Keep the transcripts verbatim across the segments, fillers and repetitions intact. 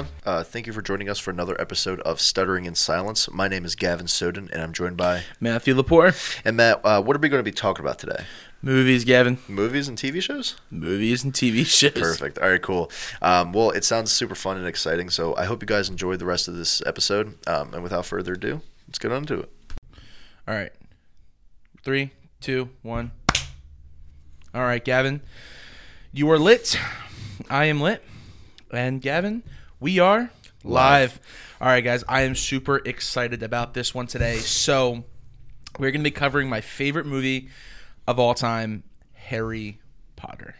everyone. Uh, thank you for joining us for another episode of Stuttering in Silence. My name is Gavin Soden, and I'm joined by... Matthew Lepore. And Matt, uh, what are we going to be talking about today? Movies, Gavin. Movies and T V shows? Movies and T V shows. Perfect. All right, cool. Um, well, it sounds super fun and exciting, so I hope you guys enjoyed the rest of this episode. Um, and without further ado, let's get on to it. All right. Three, two, one. All right, Gavin. You are lit. I am lit. And Gavin, we are live. live. All right, guys. I am super excited about this one today. So we're going to be covering my favorite movie of all time, Harry Potter.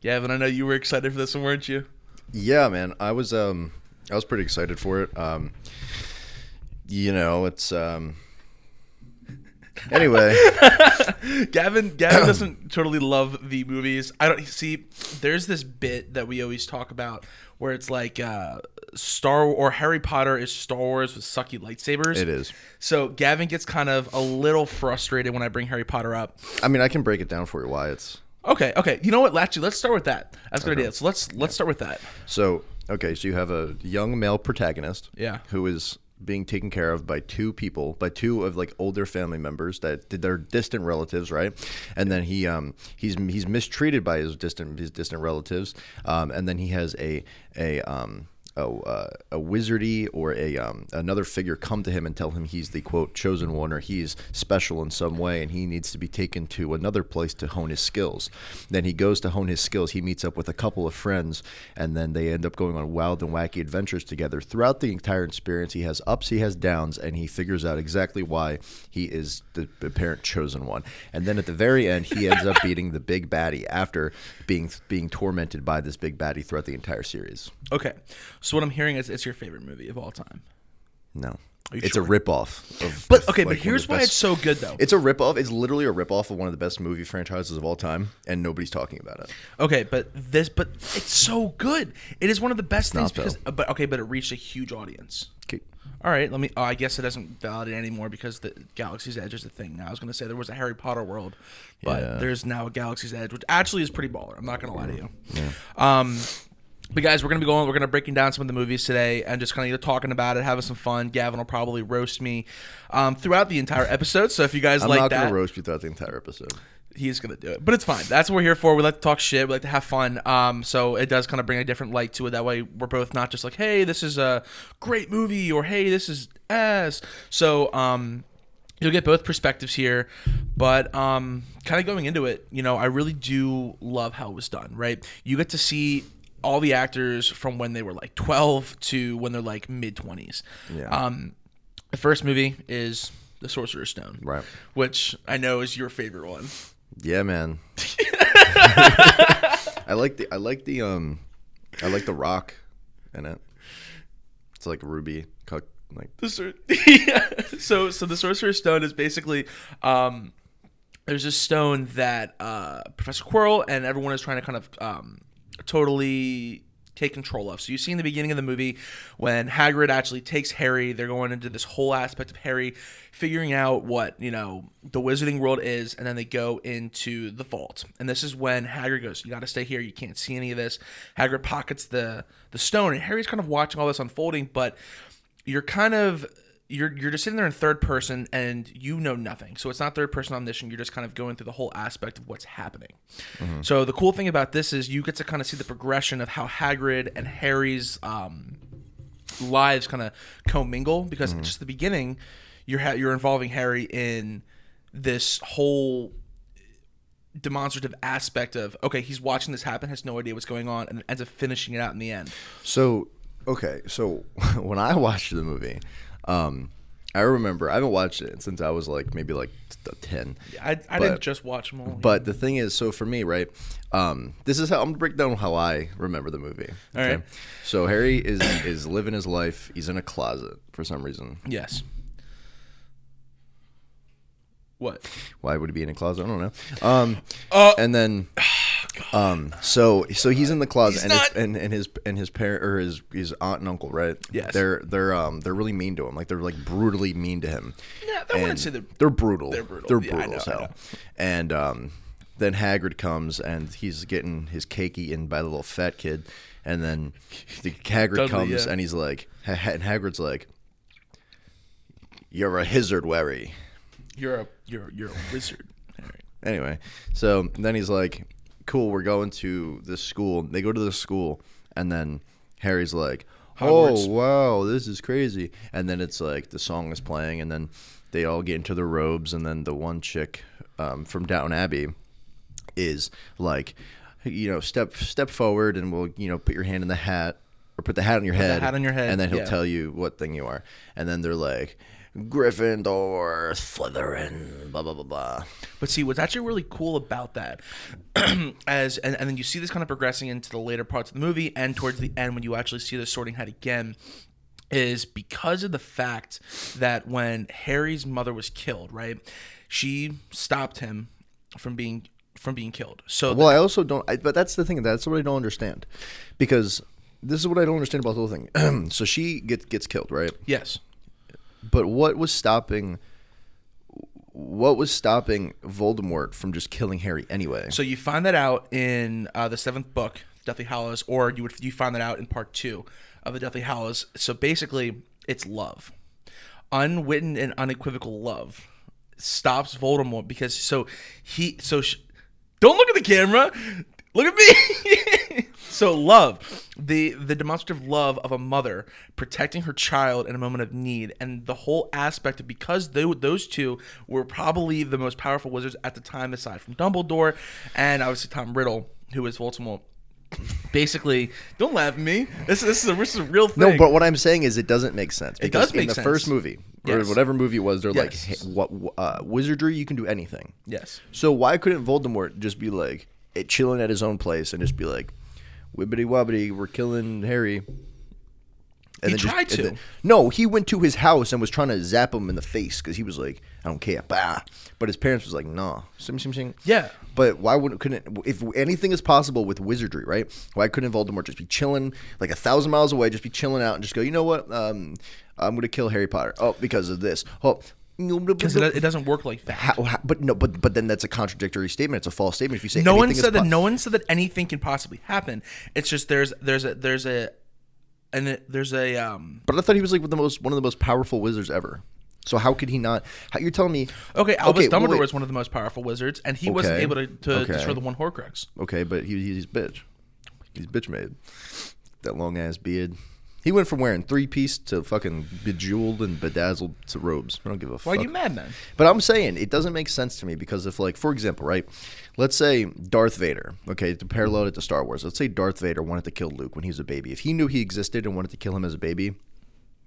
Gavin, I know you were excited for this one, weren't you? Yeah, man. I was um I was pretty excited for it. Um you know, it's um anyway. Gavin Gavin doesn't totally love the movies. I don't see there's this bit that we always talk about where it's like uh Star or Harry Potter is Star Wars with sucky lightsabers. It is. So Gavin gets kind of a little frustrated when I bring Harry Potter up. I mean, I can break it down for you why it's okay. Okay, you know what? Actually, let's start with that. That's a good okay. idea. So let's let's yeah. start with that. So okay, so you have a young male protagonist. Yeah. Who is being taken care of by two people, by two of like older family members that they're distant relatives, right? And then he um he's he's mistreated by his distant his distant relatives. Um, and then he has a a um. A, uh, a wizardy or a um, another figure come to him and tell him he's the quote chosen one or he's special in some way and he needs to be taken to another place to hone his skills. Then he goes to hone his skills. He meets up with a couple of friends and then they end up going on wild and wacky adventures together. Throughout the entire experience, he has ups, he has downs, and he figures out exactly why he is the apparent chosen one. And then at the very end, he ends up beating the big baddie after being being tormented by this big baddie throughout the entire series. Okay. So what I'm hearing is it's your favorite movie of all time. No. It's sure? a ripoff. Of, but, okay, like, but here's why best. It's so good, though. It's a ripoff. It's literally a ripoff of one of the best movie franchises of all time, and nobody's talking about it. Okay, but this, but it's so good. It is one of the best it's things because, though. but okay, but it reached a huge audience. Okay. All right, let me, oh, I guess it doesn't validate anymore because the Galaxy's Edge is a thing now. I was going to say there was a Harry Potter world, but yeah. there's now a Galaxy's Edge, which actually is pretty baller. I'm not going to lie to you. Yeah. Um... But guys, we're going to be going, we're going to be breaking down some of the movies today and just kind of talking about it, having some fun. Gavin will probably roast me um, throughout the entire episode, so if you guys I'm like that. I'm not going to roast you throughout the entire episode. He's going to do it, but it's fine. That's what we're here for. We like to talk shit. We like to have fun, um, so it does kind of bring a different light to it. That way, we're both not just like, hey, this is a great movie, or hey, this is ass. So, um... you'll get both perspectives here, but um, kind of going into it, you know, I really do love how it was done, right? You get to see all the actors from when they were like twelve to when they're like mid-twenties. Yeah. Um, the first movie is The Sorcerer's Stone, right? Which I know is your favorite one. Yeah, man. I like the I like the um I like the rock in it. It's like ruby. Like the, yeah. So, so the Sorcerer's Stone is basically um, there's a stone that uh, Professor Quirrell and everyone is trying to kind of um, totally take control of. So you see in the beginning of the movie when Hagrid actually takes Harry, they're going into this whole aspect of Harry figuring out what, you know, the wizarding world is, and then they go into the vault. And this is when Hagrid goes, you got to stay here, you can't see any of this. Hagrid pockets the the stone, and Harry's kind of watching all this unfolding, but You're kind of you're you're just sitting there in third person and you know nothing. So it's not third person omniscient. You're just kind of going through the whole aspect of what's happening. Mm-hmm. So the cool thing about this is you get to kind of see the progression of how Hagrid and Harry's um, lives kind of commingle because mm-hmm. just at the beginning you're ha- you're involving Harry in this whole demonstrative aspect of okay, he's watching this happen, has no idea what's going on, and ends up finishing it out in the end. So. Okay, so when I watched the movie, um, I remember I haven't watched it since I was like maybe like ten. I, I but, didn't just watch them all. But the thing is, so for me, right, um, this is how I'm gonna break down how I remember the movie. All okay? right. So Harry is is living his life. He's in a closet for some reason. Yes. What? Why would he be in a closet? I don't know. Um, uh, and then. Um. So so he's in the closet, and, not... his, and and his and his parent or his, his aunt and uncle, right? Yes. They're they're um they're really mean to him. Like they're like brutally mean to him. Yeah, they wouldn't say they're they're brutal. They're brutal. They're brutal yeah, as hell. And um, then Hagrid comes and he's getting his cake eaten by the little fat kid, and then the Hagrid totally, comes yeah. and he's like, and Hagrid's like, "You're a Hizzard, Wary. You're a you're you're a wizard." Anyway, so then he's like, "Cool, we're going to this school." They go to this school, and then Harry's like, Hogwarts. "Oh wow, this is crazy!" And then it's like the song is playing, and then they all get into their robes, and then the one chick um, from Downton Abbey is like, "You know, step step forward, and we'll you know put your hand in the hat, or put the hat on your put head, the hat on your head, and then he'll yeah. tell you what thing you are." And then they're like, Gryffindor, Slytherin, blah blah blah blah. But see, what's actually really cool about that, as and, and then you see this kind of progressing into the later parts of the movie and towards the end when you actually see the Sorting Hat again, is because of the fact that when Harry's mother was killed, right, she stopped him from being from being killed. So well, that, I also don't. I, but that's the thing. That's what I don't understand, because this is what I don't understand about the whole thing. So she gets gets killed, right? Yes. But what was stopping what was stopping Voldemort from just killing Harry anyway? So you find that out in uh, the seventh book, Deathly Hallows, or you would you find that out in part two of the Deathly Hallows. So basically, it's love. Unwitting and unequivocal love stops Voldemort because so he so sh- don't look at the camera. Look at me. So love, the the demonstrative love of a mother protecting her child in a moment of need, and the whole aspect of because they, those two were probably the most powerful wizards at the time, aside from Dumbledore, and obviously Tom Riddle, who is Voldemort. Basically, don't laugh at me. This, this, is a, this is a real thing. No, but what I'm saying is it doesn't make sense. It does make sense. In the first movie, yes. or whatever movie it was, they're yes. like, hey, what uh, wizardry, you can do anything. Yes. So why couldn't Voldemort just be like, It chilling at his own place and just be like, "Wibbity wobbity, we're killing Harry." And he then tried just, to. Then, no, he went to his house and was trying to zap him in the face because he was like, "I don't care." Bah. But his parents was like, "No." Sim, sim, sim. Yeah. But why wouldn't couldn't if anything is possible with wizardry, right? Why couldn't Voldemort just be chilling like a thousand miles away, just be chilling out and just go, "You know what? Um, I'm going to kill Harry Potter. Oh, because of this. Oh." Because it doesn't work like that. How, how, but no, but but then that's a contradictory statement. It's a false statement if you say no one said that. Po- no one said that anything can possibly happen. It's just there's there's a there's a and it, there's a. Um, but I thought he was like the most one of the most powerful wizards ever. So how could he not? How, you're telling me? Okay, Albus okay, Dumbledore wait. was one of the most powerful wizards, and he okay. wasn't able to, to okay. destroy the one Horcrux. Okay, but he, he's bitch. He's bitch made. That long ass beard. He went from wearing three-piece to fucking bejeweled and bedazzled to robes. I don't give a fuck. Why are you mad, man? But I'm saying it doesn't make sense to me because if, like, for example, right, let's say Darth Vader, okay, to parallel it to Star Wars, let's say Darth Vader wanted to kill Luke when he was a baby. If he knew he existed and wanted to kill him as a baby, you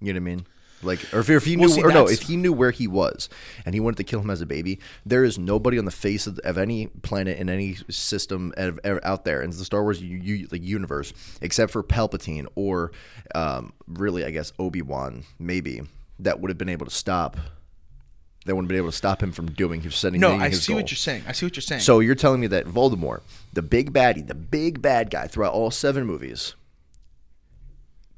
know what I mean? Like, or if, if he knew, well, see, or no, if he knew where he was and he wanted to kill him as a baby, there is nobody on the face of, of any planet in any system of, of, out there in the Star Wars u- u- like universe, except for Palpatine or, um, really, I guess Obi-Wan, maybe that would have been able to stop. They wouldn't have been able to stop him from doing. He was sending. No, I see goal. what you're saying. I see what you're saying. So you're telling me that Voldemort, the big baddie, the big bad guy throughout all seven movies,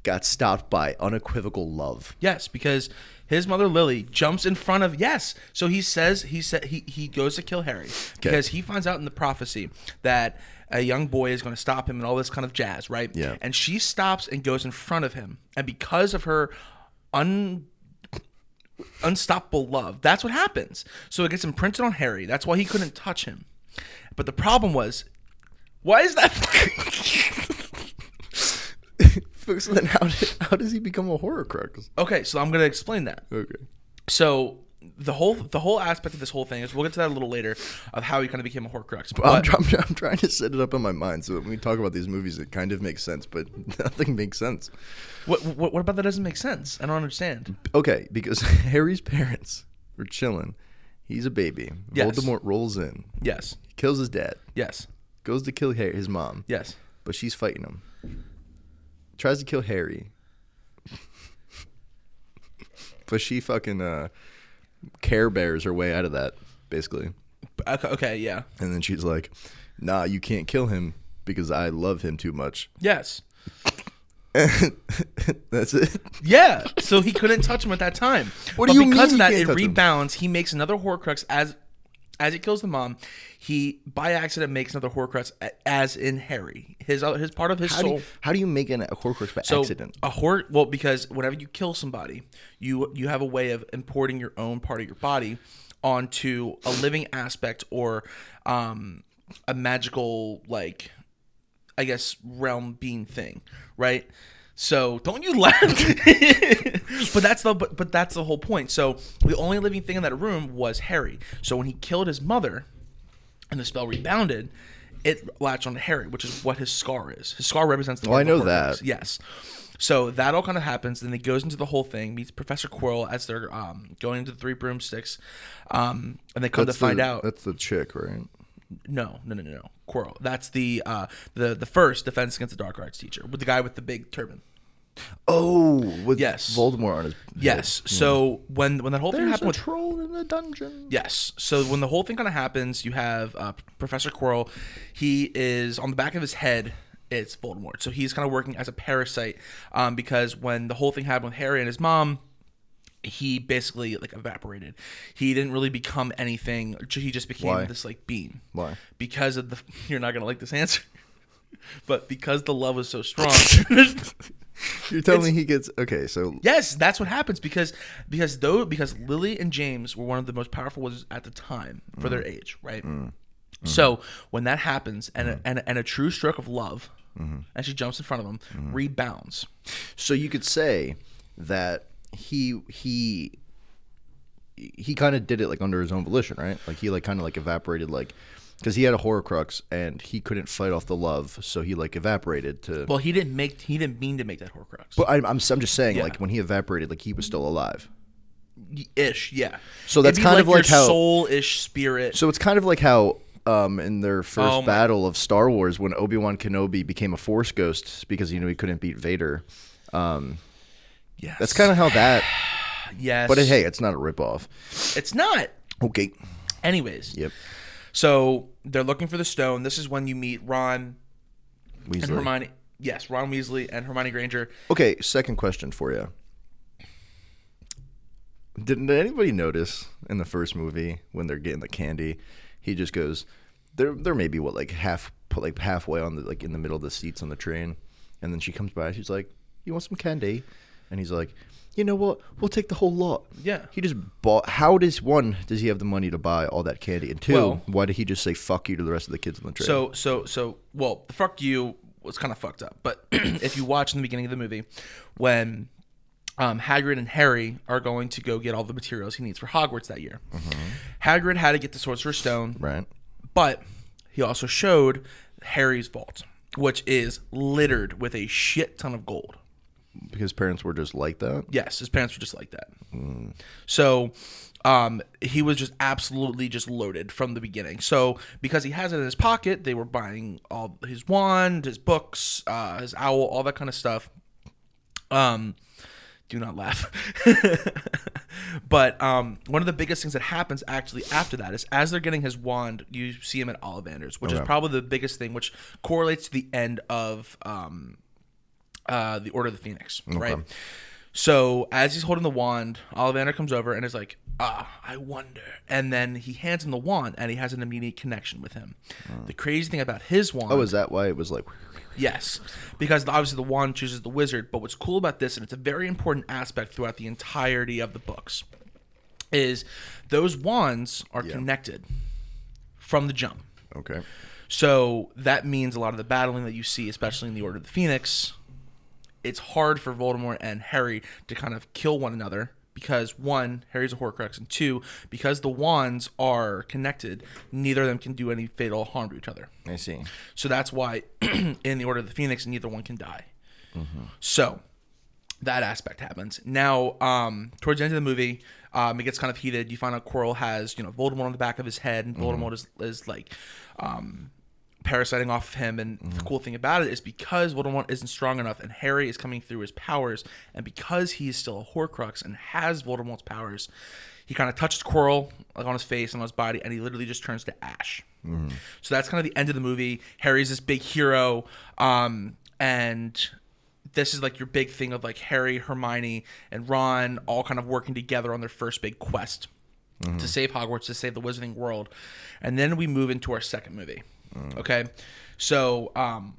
got stopped by unequivocal love. Yes, because his mother Lily jumps in front of yes. So he says he said he, he goes to kill Harry because okay. he finds out in the prophecy that a young boy is going to stop him and all this kind of jazz, right? Yeah. And she stops and goes in front of him, and because of her un. unstoppable love, that's what happens. So it gets imprinted on Harry. That's why he couldn't touch him. But the problem was, why is that? So then how, did, how does he become a Horcrux? Okay, so I'm going to explain that. Okay. So the whole the whole aspect of this whole thing is, we'll get to that a little later, of how he kind of became a Horcrux. But I'm, I'm, I'm trying to set it up in my mind so that when we talk about these movies, it kind of makes sense, but nothing makes sense. What, what, what about that doesn't make sense? I don't understand. Okay, because Harry's parents were chilling. He's a baby. Yes. Voldemort rolls in. Yes. Kills his dad. Yes. Goes to kill Harry, his mom. Yes. But she's fighting him. Tries to kill Harry, but she fucking uh, Care Bears her way out of that, basically. Okay, okay, yeah. And then she's like, "Nah, you can't kill him because I love him too much." Yes. That's it. Yeah. So he couldn't touch him at that time. What but do you because mean? Because of that, it rebounds. Him? He makes another Horcrux as As he kills the mom, he by accident makes another Horcrux, as in Harry. His his part of his how soul. Do you, how do you make an, a Horcrux by so accident? A hor well, because whenever you kill somebody, you you have a way of importing your own part of your body onto a living aspect or um, a magical, like, I guess, realm being thing, right? So don't you laugh? but that's the but, but that's the whole point. So the only living thing in that room was Harry. So when he killed his mother, and the spell rebounded, it latched onto Harry, which is what his scar is. His scar represents the. Oh, I know that. Yes. So that all kind of happens. Then he goes into the whole thing, meets Professor Quirrell as they're um, going into the Three Broomsticks, um, and they come that's to the, find out that's the chick, right? No, no, no, no, no. Quirrell. That's the uh, the the first Defense Against the Dark Arts teacher, with the guy with the big turban. Oh, with yes. Voldemort on his head. Yes. So yeah. when when that whole There's thing happened, a with, troll in the dungeon. Yes. So when the whole thing kind of happens, you have uh, Professor Quirrell. He is on the back of his head. It's Voldemort. So he's kind of working as a parasite, um, because when the whole thing happened with Harry and his mom, he basically like evaporated. He didn't really become anything. He just became Why? this like being. Why? Because of the you're not gonna like this answer, but because the love was so strong. You're telling it's, me he gets okay. So yes, that's what happens because because though because Lily and James were one of the most powerful wizards at the time for mm. their age, right? Mm. Mm-hmm. So when that happens, and mm-hmm. a, and, a, and a true stroke of love, mm-hmm. and she jumps in front of him, mm-hmm. rebounds. So you could say that. He he he kind of did it like under his own volition, right? Like he like kind of like evaporated, like because he had a Horcrux and he couldn't fight off the love, so he like evaporated to. Well, he didn't make he didn't mean to make that Horcrux. But I, I'm I'm just saying, yeah. like when he evaporated, like he was still alive. Ish, yeah. So that's kind like of like your how soul-ish spirit. So it's kind of like how. Um, in their first oh, battle of Star Wars, when Obi-Wan Kenobi became a Force ghost because you know he couldn't beat Vader. Um, Yes. That's kind of how that. Yes. But hey, it's not a ripoff. It's not. Okay. Anyways. Yep. So they're looking for the stone. This is when you meet Ron Weasley. And Hermione. Yes, Ron Weasley and Hermione Granger. Okay, second question for you. Didn't anybody notice in the first movie when they're getting the candy, he just goes, "They're they're maybe what like half like halfway on the like in the middle of the seats on the train," and then she comes by, she's like, "You want some candy?" And he's like, you know what? We'll take the whole lot. Yeah. He just bought. How does one? Does he have the money to buy all that candy? And two, well, why did he just say "fuck you" to the rest of the kids on the train? So, so, so. Well, the "fuck you" was kind of fucked up. But if you watch in the beginning of the movie, when um, Hagrid and Harry are going to go get all the materials he needs for Hogwarts that year, mm-hmm. Hagrid had to get the Sorcerer's Stone, right? But he also showed Harry's vault, which is littered with a shit ton of gold. Because parents were just like that? Yes, his parents were just like that. Mm. So um, he was just absolutely just loaded from the beginning. So because he has it in his pocket, they were buying all his wand, his books, uh, his owl, all that kind of stuff. Um, do not laugh. But um, one of the biggest things that happens actually after that is as they're getting his wand, you see him at Ollivander's, which okay. is probably the biggest thing, which correlates to the end of... Um, Uh, the Order of the Phoenix, okay. right? So as he's holding the wand, Ollivander comes over and is like, ah, I wonder. And then he hands him the wand, and he has an immediate connection with him. Oh. The crazy thing about his wand... Oh, is that why it was like... Yes, because obviously the wand chooses the wizard, but what's cool about this, and it's a very important aspect throughout the entirety of the books, is those wands are yeah. connected from the jump. Okay. So that means a lot of the battling that you see, especially in the Order of the Phoenix... It's hard for Voldemort and Harry to kind of kill one another because, one, Harry's a Horcrux, and two, because the wands are connected, neither of them can do any fatal harm to each other. I see. So that's why in the Order of the Phoenix, neither one can die. Mm-hmm. So that aspect happens. Now, um, towards the end of the movie, um, it gets kind of heated. You find out Quirrell has, you know, Voldemort on the back of his head, and Voldemort mm-hmm. is, is like... Um, parasiting off of him, and mm-hmm. the cool thing about it is because Voldemort isn't strong enough and Harry is coming through his powers, and because he is still a Horcrux and has Voldemort's powers, he kind of touches Quirrell like on his face and on his body, and he literally just turns to ash. Mm-hmm. So that's kind of the end of the movie. Harry's this big hero, um, and this is like your big thing of like Harry, Hermione, and Ron all kind of working together on their first big quest. mm-hmm. to save Hogwarts, to save the Wizarding World. And then we move into our second movie. Mm. Okay? So um,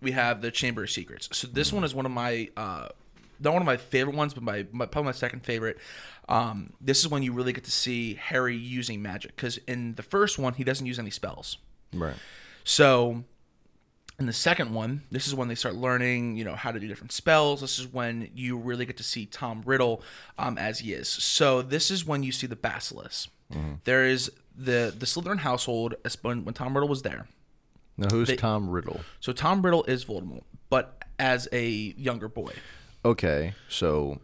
we have the Chamber of Secrets. So this mm. one is one of my... Uh, not one of my favorite ones, but my, my probably my second favorite. Um, this is when you really get to see Harry using magic. Because in the first one, he doesn't use any spells. Right. So in the second one, this is when they start learning, you know, how to do different spells. This is when you really get to see Tom Riddle um, as he is. So this is when you see the Basilisk. Mm-hmm. There is the, the Slytherin household when, when Tom Riddle was there. Now, who's they, Tom Riddle? So Tom Riddle is Voldemort, but as a younger boy. Okay, so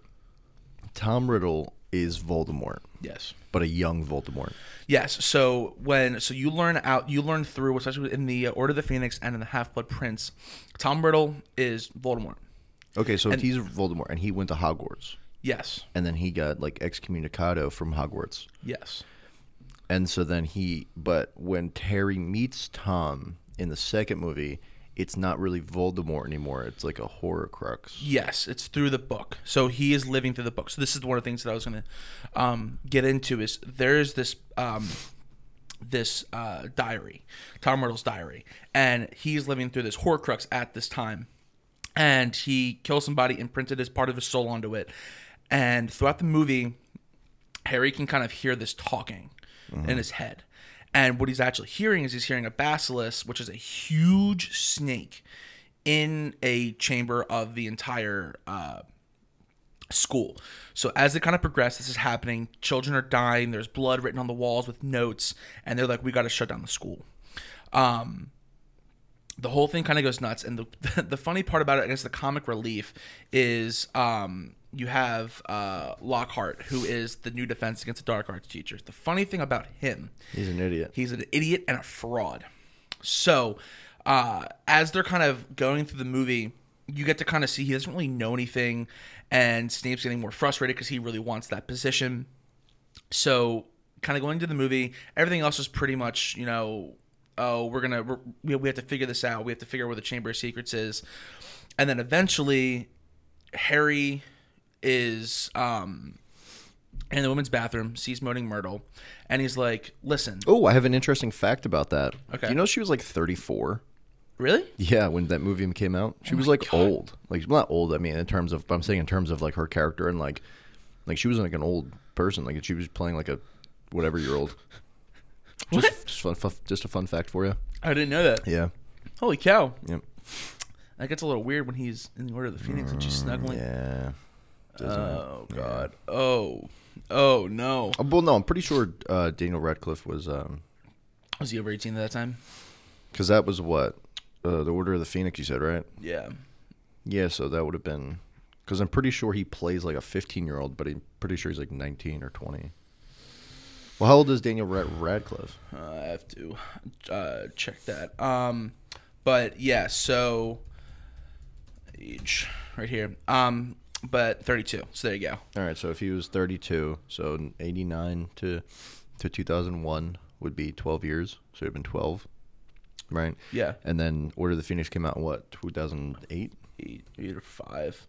Tom Riddle is Voldemort. Yes, but a young Voldemort. Yes. So when so you learn out, you learn through, especially in the Order of the Phoenix and in the Half-Blood Prince, Tom Riddle is Voldemort. Okay, so and, he's Voldemort, and he went to Hogwarts. Yes. And then he got like excommunicado from Hogwarts. Yes. And so then he, but when Harry meets Tom in the second movie, it's not really Voldemort anymore. It's like a Horcrux. Yes, it's through the book. So he is living through the book. So this is one of the things that I was going to um, get into is there is this um, this uh, diary, Tom Riddle's diary, and he's living through this Horcrux at this time. And he kills somebody, imprinted his part of his soul onto it. And throughout the movie, Harry can kind of hear this talking mm-hmm. in his head. And what he's actually hearing is he's hearing a basilisk, which is a huge snake, in a chamber of the entire uh, school. So as they kind of progress, this is happening. Children are dying. There's blood written on the walls with notes. And they're like, we got to shut down the school. Um, the whole thing kind of goes nuts. And the the funny part about it, I guess the comic relief, is... Um, You have uh, Lockhart, who is the new Defense Against the Dark Arts teacher. The funny thing about him... He's an idiot. He's an idiot and a fraud. So, uh, as they're kind of going through the movie, you get to kind of see he doesn't really know anything, and Snape's getting more frustrated because he really wants that position. So, kind of going into the movie, everything else is pretty much, you know, oh, we're going to... We, we have to figure this out. We have to figure out where the Chamber of Secrets is. And then eventually, Harry... is um, in the women's bathroom, sees Moaning Myrtle, and he's like, listen. Oh, I have an interesting fact about that. Okay. Do you know she was like thirty-four? Really? Yeah, when that movie came out. She oh was like God. old. Like, not old, I mean, in terms of, but I'm saying in terms of like her character and like, like she was like an old person. Like she was playing like a whatever year old. What? Just, just, fun, just a fun fact for you. I didn't know that. Yeah. Holy cow. Yep. That gets a little weird when he's in the Order of the Phoenix mm, and she's snuggling. Yeah. Oh, it? God. Yeah. Oh. Oh, no. Oh, well, no, I'm pretty sure uh, Daniel Radcliffe was... Um, was he over eighteen at that time? Because that was what? Uh, the Order of the Phoenix, you said, right? Yeah. Yeah, so that would have been... Because I'm pretty sure he plays like a fifteen-year-old, but I'm pretty sure he's like nineteen or twenty. Well, how old is Daniel Rad- Radcliffe? Uh, I have to uh, check that. Um, but, yeah, so... Age. Right here. Um... But thirty-two, so there you go. All right, so if he was thirty-two, so eighty-nine to to two thousand one would be twelve years, so it would have been twelve, right? Yeah. And then Order of the Phoenix came out in what, two thousand eight? Eight, eight or five.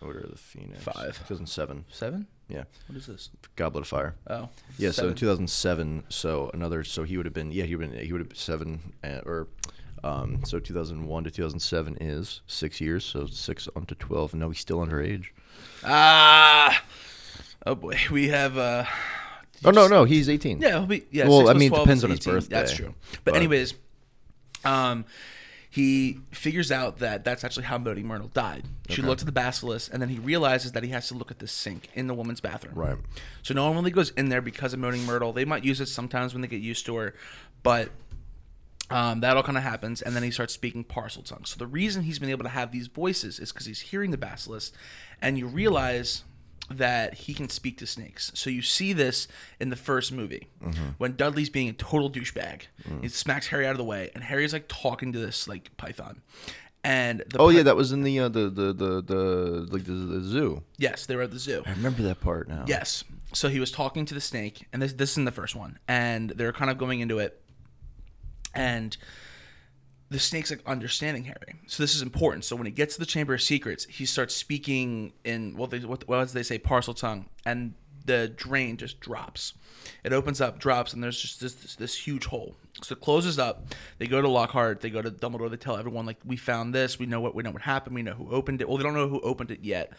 Order of the Phoenix. Five. two thousand seven. Seven? Yeah. What is this? Goblet of Fire. Oh. Yeah, seven. So in two thousand seven, so another, so he would have been, yeah, he would have been, he would have been seven, uh, or... Um, so two thousand one to two thousand seven is six years, so six up to twelve. No, he's still underage. Ah, oh boy, we have. Uh, oh no, no, he's eighteen. Yeah, he'll be, yeah. Well, I mean, it depends on his birthday. That's true. But, but anyways, um, he figures out that that's actually how Moaning Myrtle died. She okay. looked at the basilisk, and then he realizes that he has to look at the sink in the woman's bathroom. Right. So no one really goes in there because of Moaning Myrtle. They might use it sometimes when they get used to her, but. Um, that all kind of happens, and then he starts speaking parcel tongue. So the reason he's been able to have these voices is because he's hearing the basilisk, and you realize that he can speak to snakes. So you see this in the first movie mm-hmm. when Dudley's being a total douchebag. Mm. He smacks Harry out of the way, and Harry's like talking to this like python. And the oh pi- yeah, that was in the uh, the the the the, like the the zoo. Yes, they were at the zoo. I remember that part now. Yes, so he was talking to the snake, and this this is in the first one, and they're kind of going into it. And the snake's like understanding Harry. So this is important. So when he gets to the Chamber of Secrets, he starts speaking in, well, they, what, what does they say, parcel tongue. And the drain just drops. It opens up, drops, and there's just this, this this huge hole. So it closes up. They go to Lockhart. They go to Dumbledore. They tell everyone, like, we found this. We know what we know what happened. We know who opened it. Well, they don't know who opened it yet.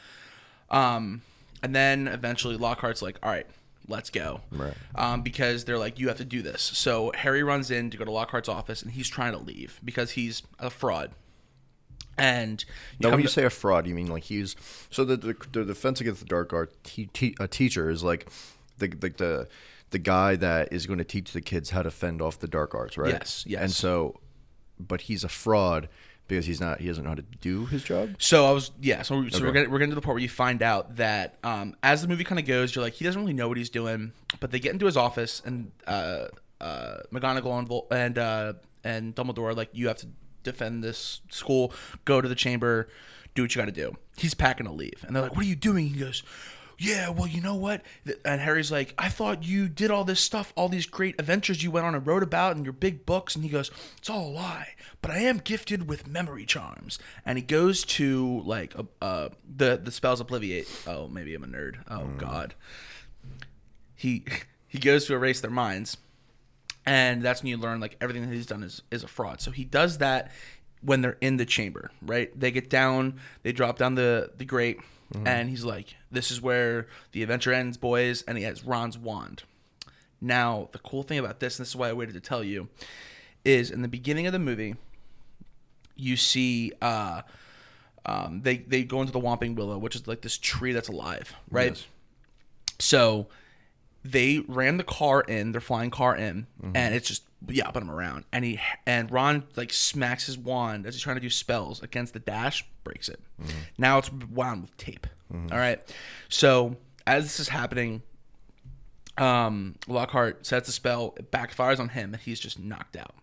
Um, and then eventually Lockhart's like, all right, let's go. Right. Um, because they're like, you have to do this. So Harry runs in to go to Lockhart's office, and he's trying to leave because he's a fraud. And now, when you to, say a fraud, you mean like he's so the the, the defense against the dark art te- te- a teacher is like the the the, the guy that is going to teach the kids how to fend off the dark arts, right? Yes, yes. And so, but he's a fraud because he's not he doesn't know how to do his job. So I was yeah. So, so okay. we're getting, we're getting to the part where you find out that um, as the movie kind of goes, you're like, he doesn't really know what he's doing. But they get into his office, and uh, uh, McGonagall and Vol- and uh, and Dumbledore are like, you have to defend this school, go to the chamber, do what you got to do. He's packing to leave. And they're like, what are you doing? He goes, yeah, well, you know what? And Harry's like, I thought you did all this stuff, all these great adventures you went on and wrote about and your big books. And he goes, it's all a lie, but I am gifted with memory charms. And he goes to, like, a, uh, the, the spells Obliviate. Oh, maybe I'm a nerd. Oh, mm. God. He He goes to erase their minds. And that's when you learn, like, everything that he's done is, is a fraud. So he does that when they're in the chamber, right? They get down, they drop down the, the grate, mm-hmm. and he's like, this is where the adventure ends, boys. And he has Ron's wand. Now, the cool thing about this, and this is why I waited to tell you, is in the beginning of the movie, you see uh, um, they, they go into the Whomping Willow, which is like this tree that's alive, right? Yes. So they ran the car in, their flying car in, mm-hmm. and it's just yapping him around. And he and Ron, like, smacks his wand as he's trying to do spells against the dash, breaks it. Mm-hmm. Now it's wound with tape. Mm-hmm. All right. So as this is happening, um, Lockhart sets the spell, it backfires on him, and he's just knocked out.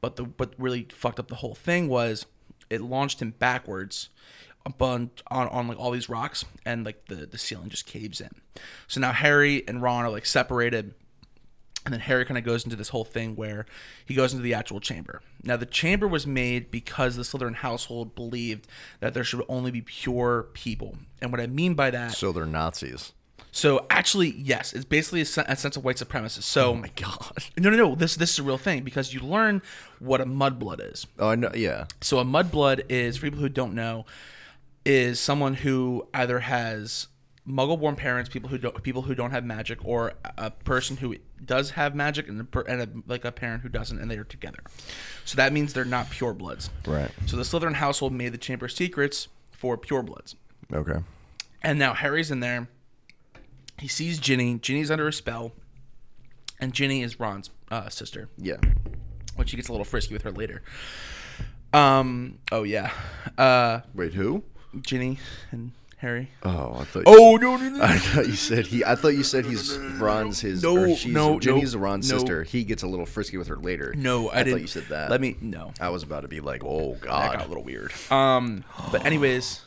But the what really fucked up the whole thing was it launched him backwards up on, on, on like all these rocks, and like the, the ceiling just caves in. So now Harry and Ron are like separated, and then Harry kind of goes into this whole thing where he goes into the actual chamber. Now the chamber was made because the Slytherin household believed that there should only be pure people. And what I mean by that... So they're Nazis. So actually, yes, it's basically a sense of white supremacists. So, oh my God. No, no, no. This this is a real thing because you learn what a mudblood is. Oh, I know. Yeah. So a mudblood is, for people who don't know, is someone who either has muggle-born parents, people who don't, people who don't have magic, or a person who does have magic and, a, and a, like a parent who doesn't, and they are together. So that means they're not purebloods. Right. So the Slytherin household made the Chamber of Secrets for purebloods. Okay. And now Harry's in there. He sees Ginny. Ginny's under a spell, and Ginny is Ron's uh, sister. Yeah. Which he gets a little frisky with her later. Um. Oh yeah. Uh. Wait, who? Ginny and Harry. Oh, I thought. You oh said, no, no, no! I thought you said he. I thought you said he's Ron's his. No, or she's, no, Ginny's no, Ron's no. sister. He gets a little frisky with her later. No, I, I didn't. Thought you said that. Let me. No, I was about to be like, oh God, that got a little weird. Um, but anyways,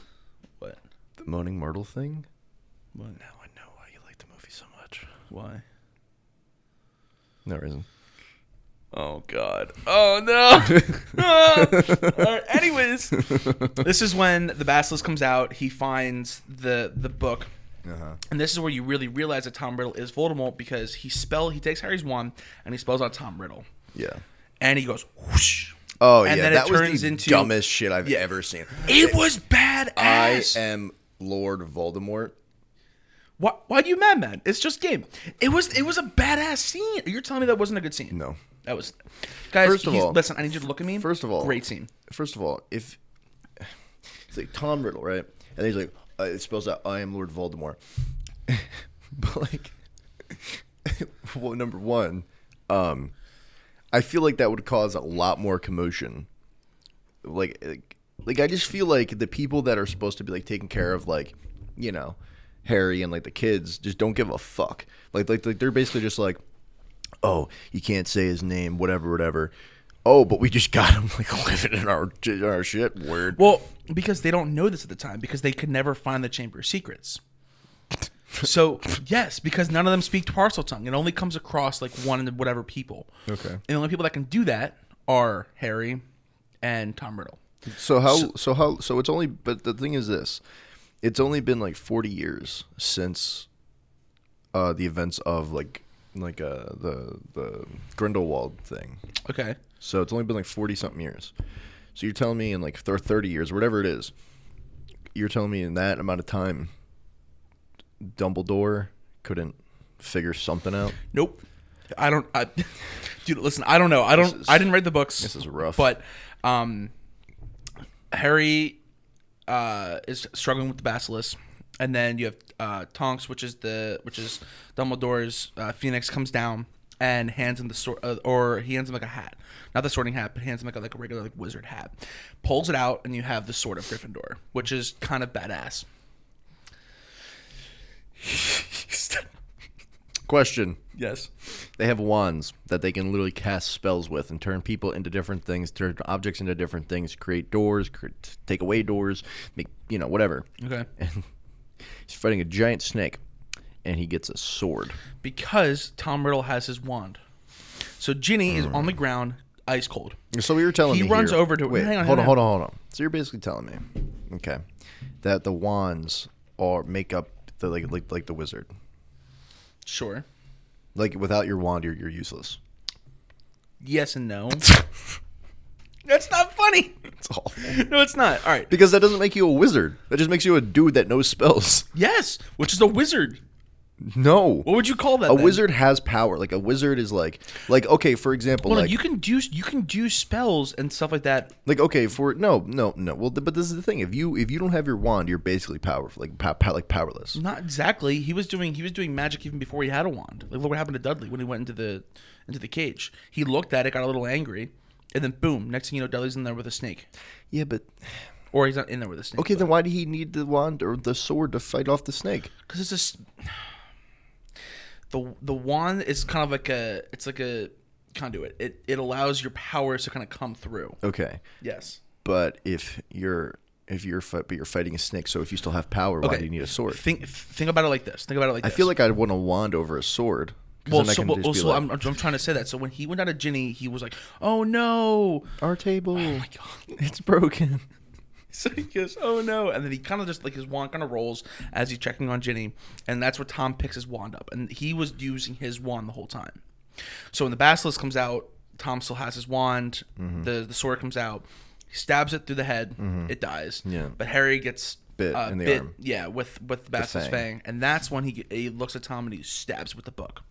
what? The Moaning Myrtle thing. Well, now I know why you like the movie so much. Why? No reason. Oh, God. Oh, no. uh, anyways, this is when the Basilisk comes out. He finds the the book. Uh-huh. And this is where you really realize that Tom Riddle is Voldemort, because he spell he takes Harry's wand and he spells out Tom Riddle. Yeah. And he goes, whoosh. Oh, and yeah. Then that it turns was the into, dumbest shit I've yeah, ever seen. It, it was badass. I am Lord Voldemort. Why, why do you mad, man? It's just game. It was it was a badass scene. You're telling me that wasn't a good scene? No. That was, guys. First of all, listen. I need you to look at me. First of all, great scene. First of all, if it's like Tom Riddle, right? And he's like, uh, it spells out, "I am Lord Voldemort." But like, well, number one, um, I feel like that would cause a lot more commotion. Like, like, like, I just feel like the people that are supposed to be like taking care of, like, you know, Harry and like the kids just don't give a fuck. Like, like, like they're basically just like, oh, you can't say his name, whatever, whatever. Oh, but we just got him, like, living in our in our shit. Weird. Well, because they don't know this at the time, because they could never find the Chamber of Secrets. So, yes, because none of them speak Parcel Tongue. It only comes across, like, one in whatever people. Okay. And the only people that can do that are Harry and Tom Riddle. So how? So, so how? So it's only. But the thing is this: it's only been like forty years since uh, the events of like like uh, the the Grindelwald thing. Okay. So it's only been like forty something years. So you're telling me in like thirty years, whatever it is, you're telling me in that amount of time, Dumbledore couldn't figure something out? Nope. I don't. I, dude, listen. I don't know. I don't. Is, I didn't read the books. This is rough. But um, Harry uh, is struggling with the basilisk, and then you have uh, Tonks, which is the which is Dumbledore's uh, Phoenix, comes down and hands him the sword, uh, or he hands him like a hat, not the sorting hat, but hands him like a, like a regular like, wizard hat. Pulls it out, and you have the sword of Gryffindor, which is kind of badass. Question. Yes. They have wands that they can literally cast spells with and turn people into different things, turn objects into different things, create doors, create, take away doors, make, you know, whatever. Okay. And he's fighting a giant snake, and he gets a sword. Because Tom Riddle has his wand. So Ginny mm. is on the ground, ice cold. So you're telling he me He runs here, over to... Wait, hang on, hold on, hold on, hold on. So you're basically telling me, okay, that the wands are make up the like like, like the wizard. Sure. Like, without your wand, you're, you're useless. Yes and no. That's not funny. It's awful. No, it's not. All right. Because that doesn't make you a wizard. That just makes you a dude that knows spells. Yes, which is a wizard. No. What would you call that? A then? Wizard has power. Like, a wizard is like, like okay, for example. Well, like, you can do you can do spells and stuff like that. Like, okay, for no, no, no. Well, but this is the thing. If you if you don't have your wand, you're basically powerful, like pa- pa- like powerless. Not exactly. He was doing he was doing magic even before he had a wand. Like, look what happened to Dudley when he went into the into the cage. He looked at it, got a little angry, and then boom. Next thing you know, Dudley's in there with a snake. Yeah, but. Or he's not in there with a snake. Okay, but. Then why did he need the wand or the sword to fight off the snake? Because it's a. The the wand is kind of like a it's like a conduit. It it allows your powers to kind of come through. Okay. Yes. But if you're if you're but you're fighting a snake, so if you still have power, okay. Why do you need a sword? Think think about it like this. Think about it like I this. I feel like I'd want a wand over a sword. Well, so, well, well, so like, I'm, I'm trying to say that. So when he went out of Ginny, he was like, "Oh no, our table, oh my god, it's broken." So he goes, "Oh no!" And then he kind of just like his wand kind of rolls as he's checking on Ginny, and that's where Tom picks his wand up, and he was using his wand the whole time. So when the basilisk comes out, Tom still has his wand. Mm-hmm. The the sword comes out, he stabs it through the head, mm-hmm. It dies. Yeah. But Harry gets bit uh, in the bit, arm. Yeah, with with the basilisk fang. fang, and that's when he he looks at Tom and he stabs with the book.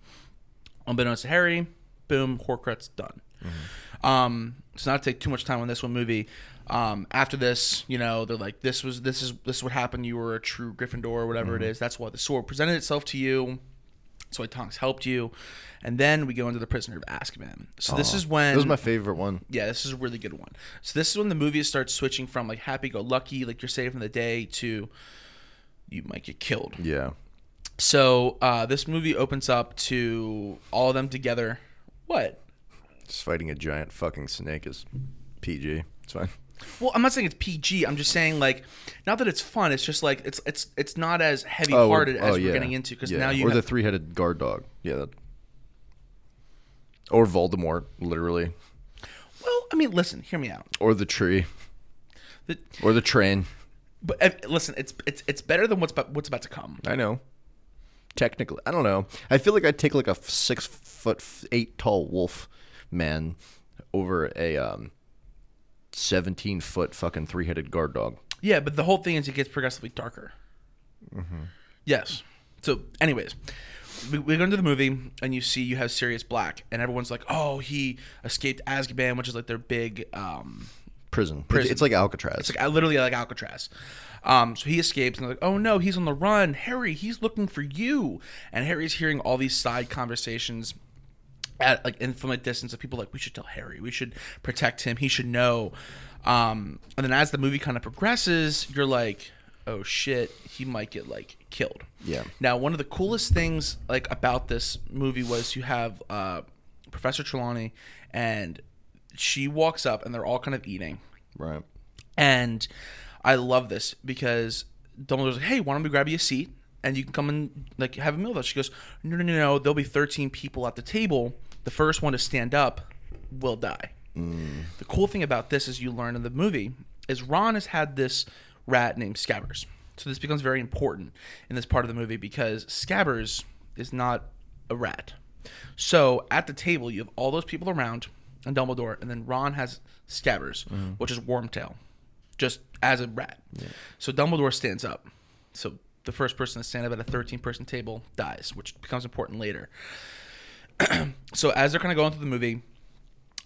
Unbeknownst to Harry, boom, Horcrux done. Mm-hmm. Um, so not to take too much time on this one movie. Um, after this, you know, they're like, this was, this is, this is what happened. You were a true Gryffindor or whatever mm-hmm. it is. That's why the sword presented itself to you. That's why Tonks helped you. And then we go into the Prisoner of Azkaban. So oh, this is when. This is my favorite one. Yeah, this is a really good one. So this is when the movie starts switching from like happy-go-lucky, like you're saving the day, to you might get killed. Yeah. So uh, this movie opens up to all of them together. What? Just fighting a giant fucking snake is P G. It's fine. Well, I'm not saying it's P G. I'm just saying, like, not that it's fun. It's just, like, it's it's it's not as heavy-hearted oh, oh, as yeah. we're getting into. Cause yeah. now you or have... the three-headed guard dog. Yeah. That... Or Voldemort, literally. Well, I mean, listen, hear me out. Or the tree. The... Or the train. But uh, listen, it's it's it's better than what's about, what's about to come. I know. Technically. I don't know. I feel like I'd take, like, a six-foot-eight-tall wolf man over a... um. seventeen-foot fucking three-headed guard dog. Yeah, but the whole thing is it gets progressively darker. Mm-hmm. Yes. So, anyways, we, we go into the movie, and you see you have Sirius Black, and everyone's like, oh, he escaped Azkaban, which is like their big... Um, prison. prison. It's, it's like Alcatraz. It's like literally like Alcatraz. Um, so he escapes, and they're like, oh, no, he's on the run. Harry, he's looking for you. And Harry's hearing all these side conversations at like infinite distance of people like, we should tell Harry, we should protect him, he should know. Um, and then as the movie kind of progresses, you're like, oh shit, he might get like killed. Yeah. Now, one of the coolest things like about this movie was you have uh, Professor Trelawney, and she walks up and they're all kind of eating. Right. And I love this because Dumbledore's like, hey, why don't we grab you a seat and you can come and like have a meal with us. She goes, no, no, no, no, there'll be thirteen people at the table. The first one to stand up will die. Mm. The cool thing about this, as you learn in the movie, is Ron has had this rat named Scabbers. So this becomes very important in this part of the movie because Scabbers is not a rat. So at the table, you have all those people around and Dumbledore, and then Ron has Scabbers, mm-hmm. which is Wormtail, just as a rat. Yeah. So Dumbledore stands up. So the first person to stand up at a thirteen-person table dies, which becomes important later. So as they're kind of going through the movie,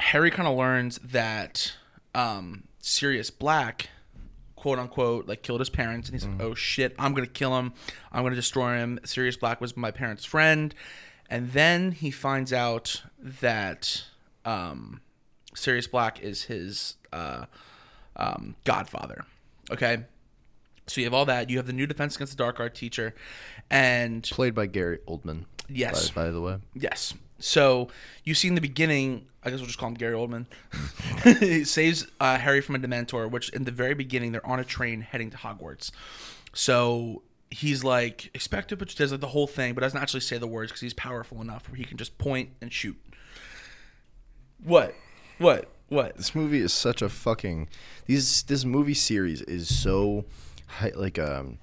Harry kind of learns that um, Sirius Black, quote unquote, like killed his parents, and he's mm-hmm. like, "Oh shit, I'm gonna kill him. I'm gonna destroy him." Sirius Black was my parents' friend, and then he finds out that um, Sirius Black is his uh, um, godfather. Okay. So you have all that. You have the new Defense Against the Dark Art teacher, and played by Gary Oldman. Yes. By, by the way. Yes. So you see in the beginning, I guess we'll just call him Gary Oldman. He saves uh, Harry from a Dementor, which in the very beginning they're on a train heading to Hogwarts. So he's like, "Expecto Patronum," does like the whole thing, but doesn't actually say the words because he's powerful enough where he can just point and shoot. What? What? What? This movie is such a fucking. These this movie series is so. Like um,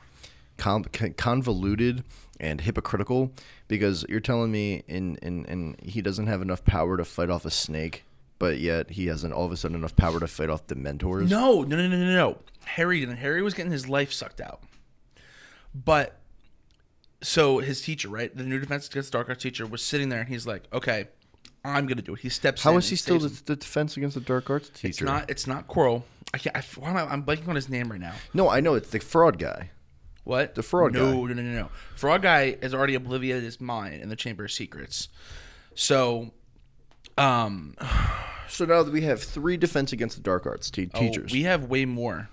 convoluted and hypocritical, because you're telling me in, in, in he doesn't have enough power to fight off a snake, but yet he has an, all of a sudden enough power to fight off Dementors. No, no, no, no, no, no. Harry didn't. Harry was getting his life sucked out. But so his teacher, right, the new Defense Against the Dark Arts teacher, was sitting there, and he's like, "Okay, I'm gonna do it." He steps. How in is he still the, the Defense Against the Dark Arts teacher? It's not. It's not Quirrell. I can't. I, why am I, I'm blanking on his name right now. No, I know it's the fraud guy. What? The fraud no, guy. No, no, no, no. Fraud guy has already obliviated his mind in the Chamber of Secrets. So, um, so now that we have three Defense Against the Dark Arts te- oh, teachers, we have way more.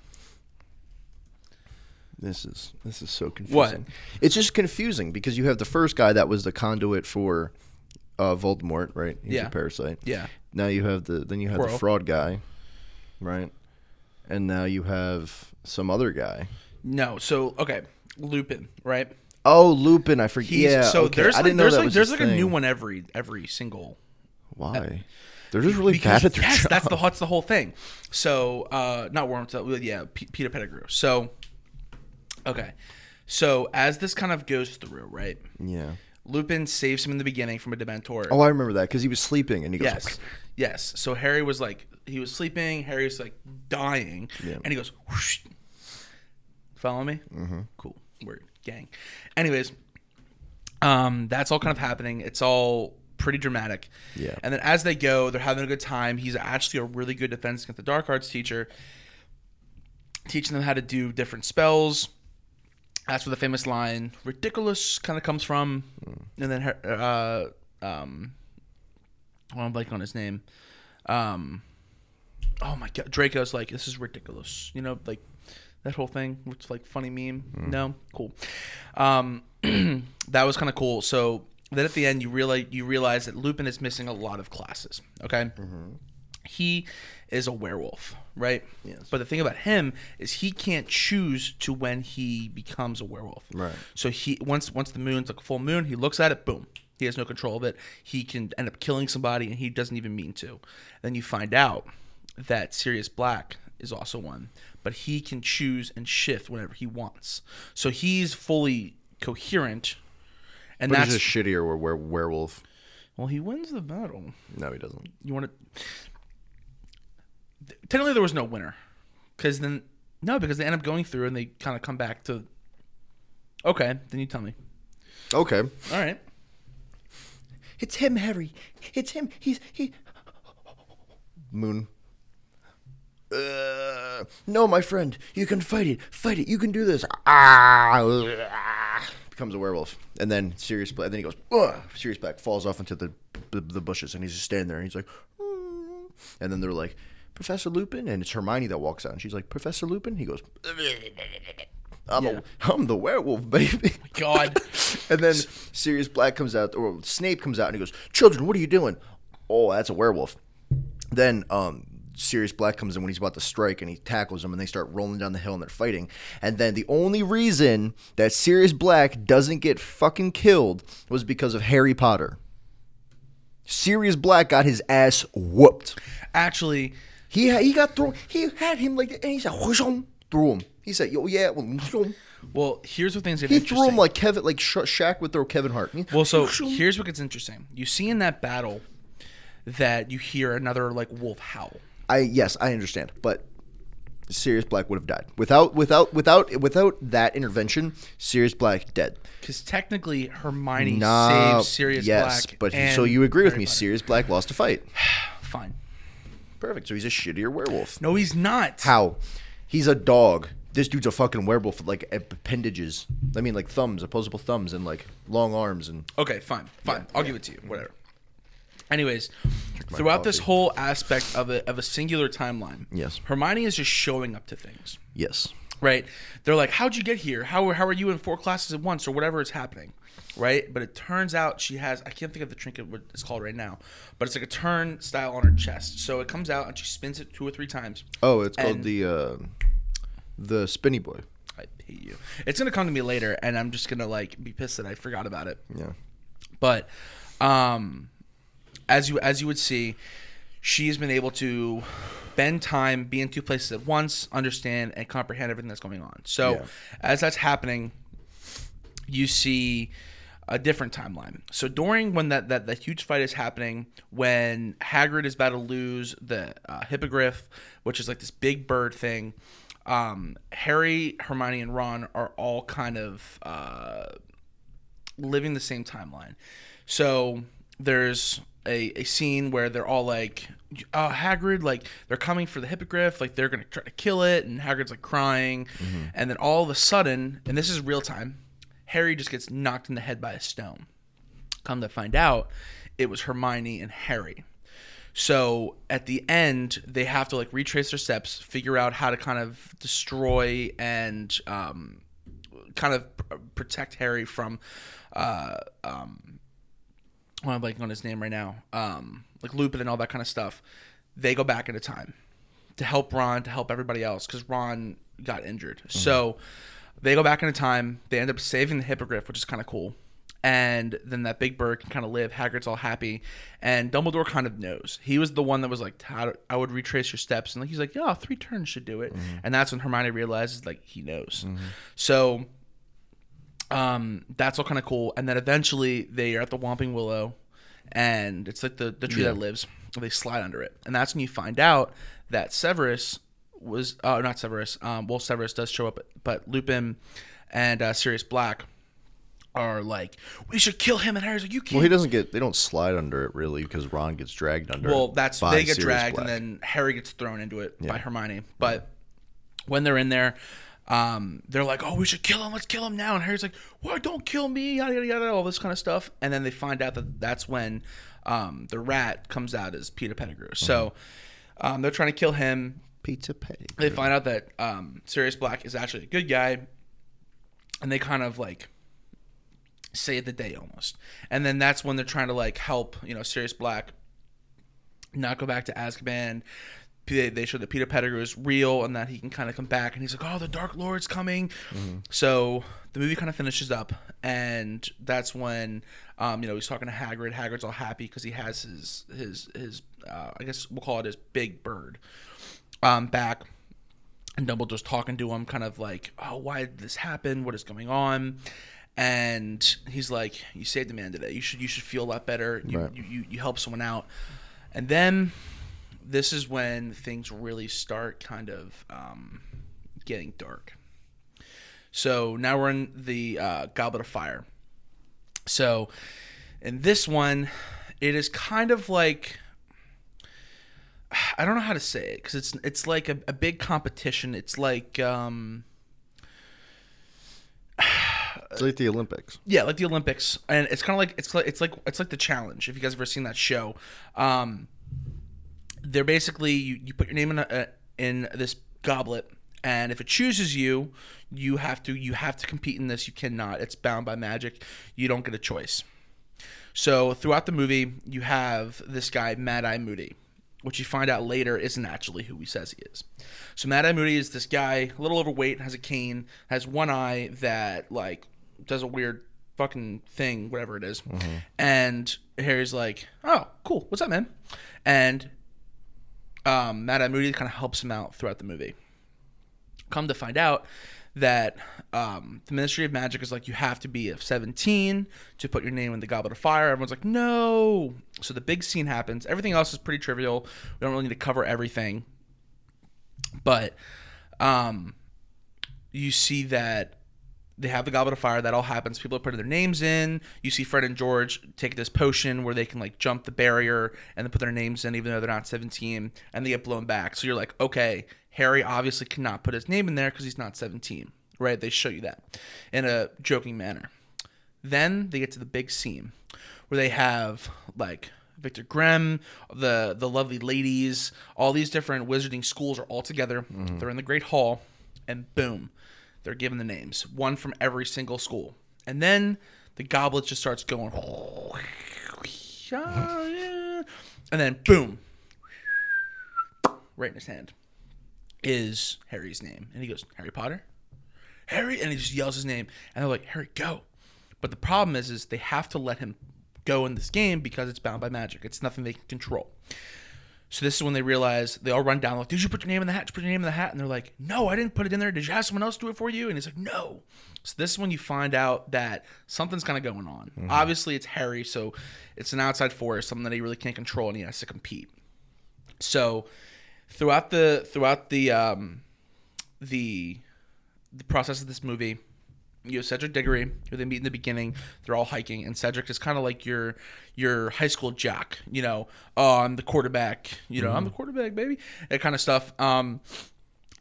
This is this is so confusing. What? It's just confusing because you have the first guy that was the conduit for. Uh, Voldemort, right? He's yeah. a parasite. Yeah. Now you have the then you have Quirrell. The fraud guy, right? And now you have some other guy. No, so okay, Lupin, right? Oh, Lupin, I forget. He's, yeah. So okay. there's I like, didn't know there's that like was there's like thing. A new one every every single. Why? Uh, They're just really because, bad at their yes, job. That's the that's the whole thing. So uh, not Wormtail, yeah, P- Peter Pettigrew. So okay, so as this kind of goes through, right? Yeah. Lupin saves him in the beginning from a Dementor. Oh, I remember that because he was sleeping and he goes. Yes, like, yes. So Harry was like, he was sleeping. Harry was like dying, yeah. and he goes. Whoosh. Follow me. Mm-hmm. Cool. We're gang. Anyways, um, that's all kind of happening. It's all pretty dramatic. Yeah. And then as they go, they're having a good time. He's actually a really good Defense Against the Dark Arts teacher, teaching them how to do different spells. That's where the famous line "ridiculous" kind of comes from, mm. and then uh, um, I'm blanking on his name. Um, oh my god, Draco's like, "This is ridiculous," you know, like that whole thing, which like funny meme. Mm. No, cool. Um, that was kind of cool. So then at the end, you realize you realize that Lupin is missing a lot of classes. Okay, mm-hmm. He is a werewolf, right? Yes. But the thing about him is he can't choose to when he becomes a werewolf. Right. So he once once the moon's like a full moon, he looks at it, boom. He has no control of it. He can end up killing somebody, and he doesn't even mean to. Then you find out that Sirius Black is also one, but he can choose and shift whenever he wants. So he's fully coherent, and but that's he's a shittier were- were- werewolf. Well, he wins the battle. No, he doesn't. You want to. Technically, there was no winner, because then no, because they end up going through and they kind of come back to. Okay, then you tell me. Okay. All right. It's him, Harry. It's him. He's he. Moon. Uh, no, my friend, you can fight it. Fight it. You can do this. Ah! Becomes a werewolf, and then Sirius Black. Then he goes. Ugh! Sirius Black falls off into the, the the bushes, and he's just standing there, and he's like, mm. And then they're like. Professor Lupin, and it's Hermione that walks out, and she's like, "Professor Lupin." He goes, "I'm yeah. a, I'm the werewolf, baby." Oh my God. And then Sirius Black comes out, or Snape comes out, and he goes, "Children, what are you doing?" "Oh, that's a werewolf." Then um, Sirius Black comes in when he's about to strike, and he tackles him, and they start rolling down the hill, and they're fighting. And then the only reason that Sirius Black doesn't get fucking killed was because of Harry Potter. Sirius Black got his ass whooped. Actually. He had, he got thrown. He had him like, and he said, "Through him." He said, "Yo, yeah." Well, here's what things get he interesting. He threw him like Kevin, like Sha- Shaq would throw Kevin Hart. Well, so here's what gets interesting. You see in that battle that you hear another like wolf howl. I yes, I understand, but Sirius Black would have died without without without without that intervention. Sirius Black dead. Because technically, Hermione nah, saved Sirius yes, Black. Yes, but and so you agree with everybody. me? Sirius Black lost a fight. Fine. Perfect. So he's a shittier werewolf. No, he's not. How? He's a dog. This dude's a fucking werewolf with, like, appendages. I mean, like, thumbs, opposable thumbs, and, like, long arms. and. Okay, fine. Fine. Yeah, I'll yeah. give it to you. Whatever. Anyways, throughout policy. this whole aspect of a, of a singular timeline, yes, Hermione is just showing up to things. Yes. Right? They're like, how'd you get here? How, how are you in four classes at once? Or whatever is happening. Right? But it turns out she has, I can't think of the trinket, what it's called right now, but it's like a turnstile on her chest. So it comes out and she spins it two or three times. Oh, it's called the uh, the spinny boy. I hate you. It's going to come to me later, and I'm just going to like be pissed that I forgot about it. Yeah. But um, as you as you would see, she has been able to bend time, be in two places at once, understand and comprehend everything that's going on. So yeah. as that's happening, you see a different timeline. So during when that, that, that huge fight is happening, when Hagrid is about to lose the uh, hippogriff, which is like this big bird thing, um, Harry, Hermione, and Ron are all kind of uh, living the same timeline. So there's a, a scene where they're all like, oh, Hagrid, like, they're coming for the hippogriff, like, they're going to try to kill it, and Hagrid's, like, crying. Mm-hmm. And then all of a sudden, and this is real time, Harry just gets knocked in the head by a stone. Come to find out, it was Hermione and Harry. So at the end, they have to like retrace their steps, figure out how to kind of destroy and um, kind of pr- protect Harry from. Uh, um, oh, I'm blanking on his name right now. Um, like Lupin and all that kind of stuff. They go back into time to help Ron, to help everybody else, because Ron got injured. Mm-hmm. So. They go back into time. They end up saving the hippogriff, which is kind of cool. And then that big bird can kind of live. Hagrid's all happy. And Dumbledore kind of knows. He was the one that was like, I would retrace your steps. And like he's like, yeah, three turns should do it. Mm-hmm. And that's when Hermione realizes, like, he knows. Mm-hmm. So um, that's all kind of cool. And then eventually they are at the Whomping Willow. And it's like the, the tree yeah. that lives. They slide under it. And that's when you find out that Severus... was uh, not Severus. Um, well, Severus does show up, but Lupin and uh, Sirius Black are like, we should kill him. And Harry's like, you can't. Well, he doesn't get. They don't slide under it really because Ron gets dragged under. Well, that's it by they get Sirius dragged, Black. And then Harry gets thrown into it yeah. by Hermione. But yeah. when they're in there, um, they're like, oh, we should kill him. Let's kill him now. And Harry's like, well, don't kill me. Yada yada yada. All this kind of stuff. And then they find out that that's when um, the rat comes out as Peter Pettigrew. Mm-hmm. So um, they're trying to kill him. Peter Pettigrew. They find out that um, Sirius Black is actually a good guy, and they kind of like save the day almost. And then that's when they're trying to like help, you know, Sirius Black not go back to Azkaban. They, they show that Peter Pettigrew is real and that he can kind of come back. And he's like, "Oh, the Dark Lord's coming." Mm-hmm. So the movie kind of finishes up, and that's when um, you know he's talking to Hagrid. Hagrid's all happy because he has his his his uh, I guess we'll call it his big bird. Um, back, and Dumbledore's talking to him, kind of like, oh, why did this happen? What is going on? And he's like, you saved the man today. You should you should feel a lot better. You, right. you, you, you help someone out. And then this is when things really start kind of um, getting dark. So now we're in the uh, Goblet of Fire. So in this one, it is kind of like... I don't know how to say it because it's it's like a, a big competition. It's like um, it's like the Olympics. Yeah, like the Olympics, and it's kind of like it's like it's like it's like the challenge. If you guys have ever seen that show, um, they're basically you, you put your name in a, in this goblet, and if it chooses you, you have to you have to compete in this. You cannot. It's bound by magic. You don't get a choice. So throughout the movie, you have this guy Mad-Eye Moody. Which you find out later isn't actually who he says he is. So Mad-Eye Moody is this guy, a little overweight, has a cane, has one eye that, like, does a weird fucking thing, whatever it is. Mm-hmm. And Harry's like, oh, cool, what's up, man? And um, Mad-Eye Moody kind of helps him out throughout the movie. Come to find out that um, the Ministry of Magic is like, you have to be of seventeen to put your name in the Goblet of Fire. Everyone's like, no. So the big scene happens. Everything else is pretty trivial. We don't really need to cover everything. But um, you see that they have the Goblet of Fire. That all happens. People are putting their names in. You see Fred and George take this potion where they can, like, jump the barrier and then put their names in even though they're not seventeen, and they get blown back. So you're like, okay, Harry obviously cannot put his name in there because he's not seventeen, right? They show you that in a joking manner. Then they get to the big scene where they have, like, Victor Grimm, the, the lovely ladies, all these different wizarding schools are all together. Mm-hmm. They're in the Great Hall, and boom, they're given the names, one from every single school. And then the goblet just starts going. And then, boom, right in his hand is Harry's name. And he goes, Harry Potter? Harry? And he just yells his name. And they're like, Harry, go. But the problem is, is they have to let him go in this game because it's bound by magic. It's nothing they can control. So this is when they realize, they all run down, like, did you put your name in the hat? Did you put your name in the hat? And they're like, no, I didn't put it in there. Did you have someone else do it for you? And he's like, no. So this is when you find out that something's kind of going on. Mm-hmm. Obviously, it's Harry, so it's an outside force, something that he really can't control, and he has to compete. So throughout the throughout the um, the the process of this movie, you have Cedric Diggory, who they meet in the beginning. They're all hiking, and Cedric is kind of like your your high school jock, you know. Oh, I'm the quarterback, you know. Mm-hmm. I'm the quarterback, baby. That kind of stuff. Um,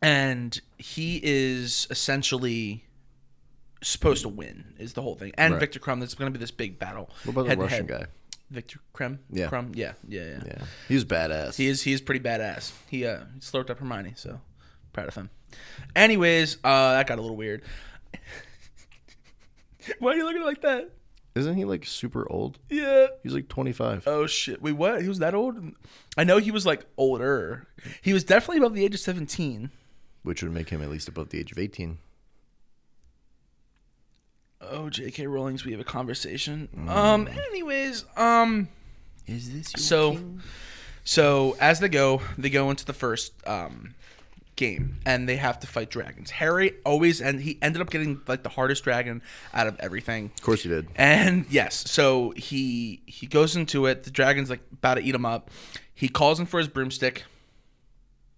and he is essentially supposed to win, is the whole thing. And right. Victor Crumb, that's going to be this big battle. What about the Russian guy? Victor Crumb? Yeah. Crumb? Yeah. yeah, yeah, yeah. He's badass. He is. He is pretty badass. He uh, slurped up Hermione, so proud of him. Anyways, uh, that got a little weird. Why are you looking like that? Isn't he like super old? Yeah. He's like twenty-five. Oh, shit. Wait, what? He was that old? I know he was like older. He was definitely above the age of seventeen. Which would make him at least above the age of eighteen. Oh, J K Rowling's, we have a conversation. Mm. Um. Anyways, um. Is this your so? King? So as they go, they go into the first um. game, and they have to fight dragons. Harry always, and he ended up getting like the hardest dragon out of everything. Of course he did. And yes, so he he goes into it. The dragon's like about to eat him up. He calls in for his broomstick.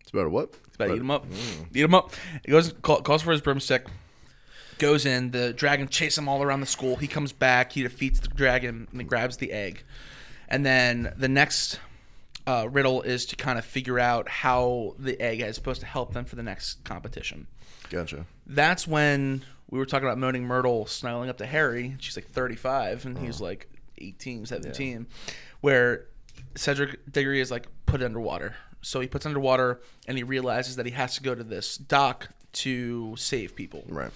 It's about a what? It's about, about to eat him up. Mm. Eat him up. He goes call, calls for his broomstick. Goes in. The dragon chases him all around the school. He comes back. He defeats the dragon and then grabs the egg. And then the next Uh, riddle is to kind of figure out how the egg is supposed to help them for the next competition. Gotcha. That's when we were talking about Moaning Myrtle snuggling up to Harry. She's like thirty-five, and oh. he's like eighteen, seventeen. Yeah. Where Cedric Diggory is like, put it underwater. So he puts it underwater, and he realizes that he has to go to this dock to save people. Right.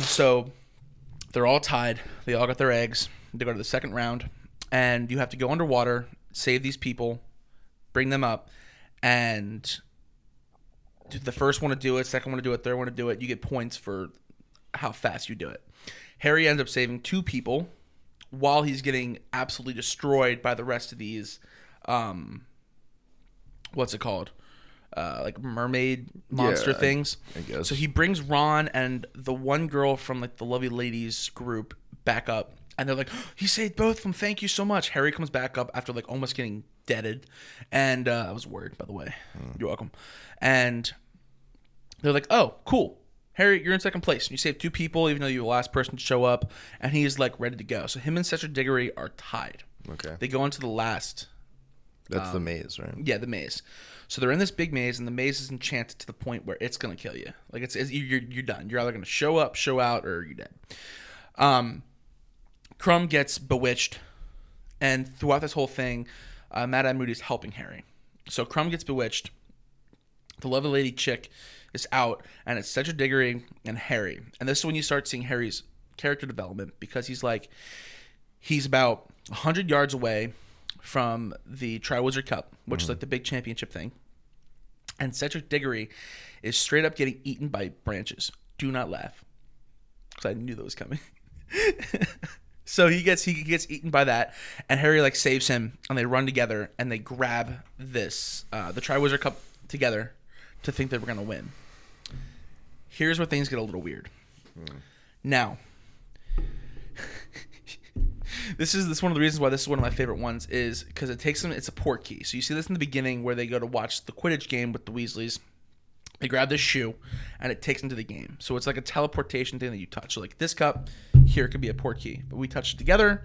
So they're all tied. They all got their eggs. They go to the second round, and you have to go underwater, save these people, bring them up, and the first one to do it, second one to do it, third one to do it, you get points for how fast you do it. Harry ends up saving two people while he's getting absolutely destroyed by the rest of these, um, what's it called? Uh, like mermaid monster yeah, things. I guess. So he brings Ron and the one girl from like the lovely ladies group back up. And they're like, oh, he saved both of them. Thank you so much. Harry comes back up after like almost getting deaded. And uh, I was worried, by the way. Mm. You're welcome. And they're like, oh, cool. Harry, you're in second place. You saved two people, even though you were the last person to show up. And he's like ready to go. So him and Cedric Diggory are tied. Okay. They go into the last. That's um, the maze, right? Yeah, the maze. So they're in this big maze, and the maze is enchanted to the point where it's going to kill you. Like, it's, it's you're, you're done. You're either going to show up, show out, or you're dead. Um... Crumb gets bewitched, and throughout this whole thing, uh, Mad-Eye Moody's helping Harry. So Crumb gets bewitched. The lovely lady chick is out, and it's Cedric Diggory and Harry. And this is when you start seeing Harry's character development, because he's like, he's about one hundred yards away from the Triwizard Cup, which mm-hmm. is like the big championship thing. And Cedric Diggory is straight up getting eaten by branches. Do not laugh, because I knew that was coming. So he gets he gets eaten by that, and Harry like saves him, and they run together, and they grab this uh, the Triwizard Cup together to think that we're gonna win. here's where things get a little weird. Mm. Now, this is this one of the reasons why this is one of my favorite ones, is because it takes them. It's a port key. So you see this in the beginning where they go to watch the Quidditch game with the Weasleys. They grab this shoe, and it takes them to the game. So it's like a teleportation thing that you touch. So like this cup here could be a port key, but we touch it together.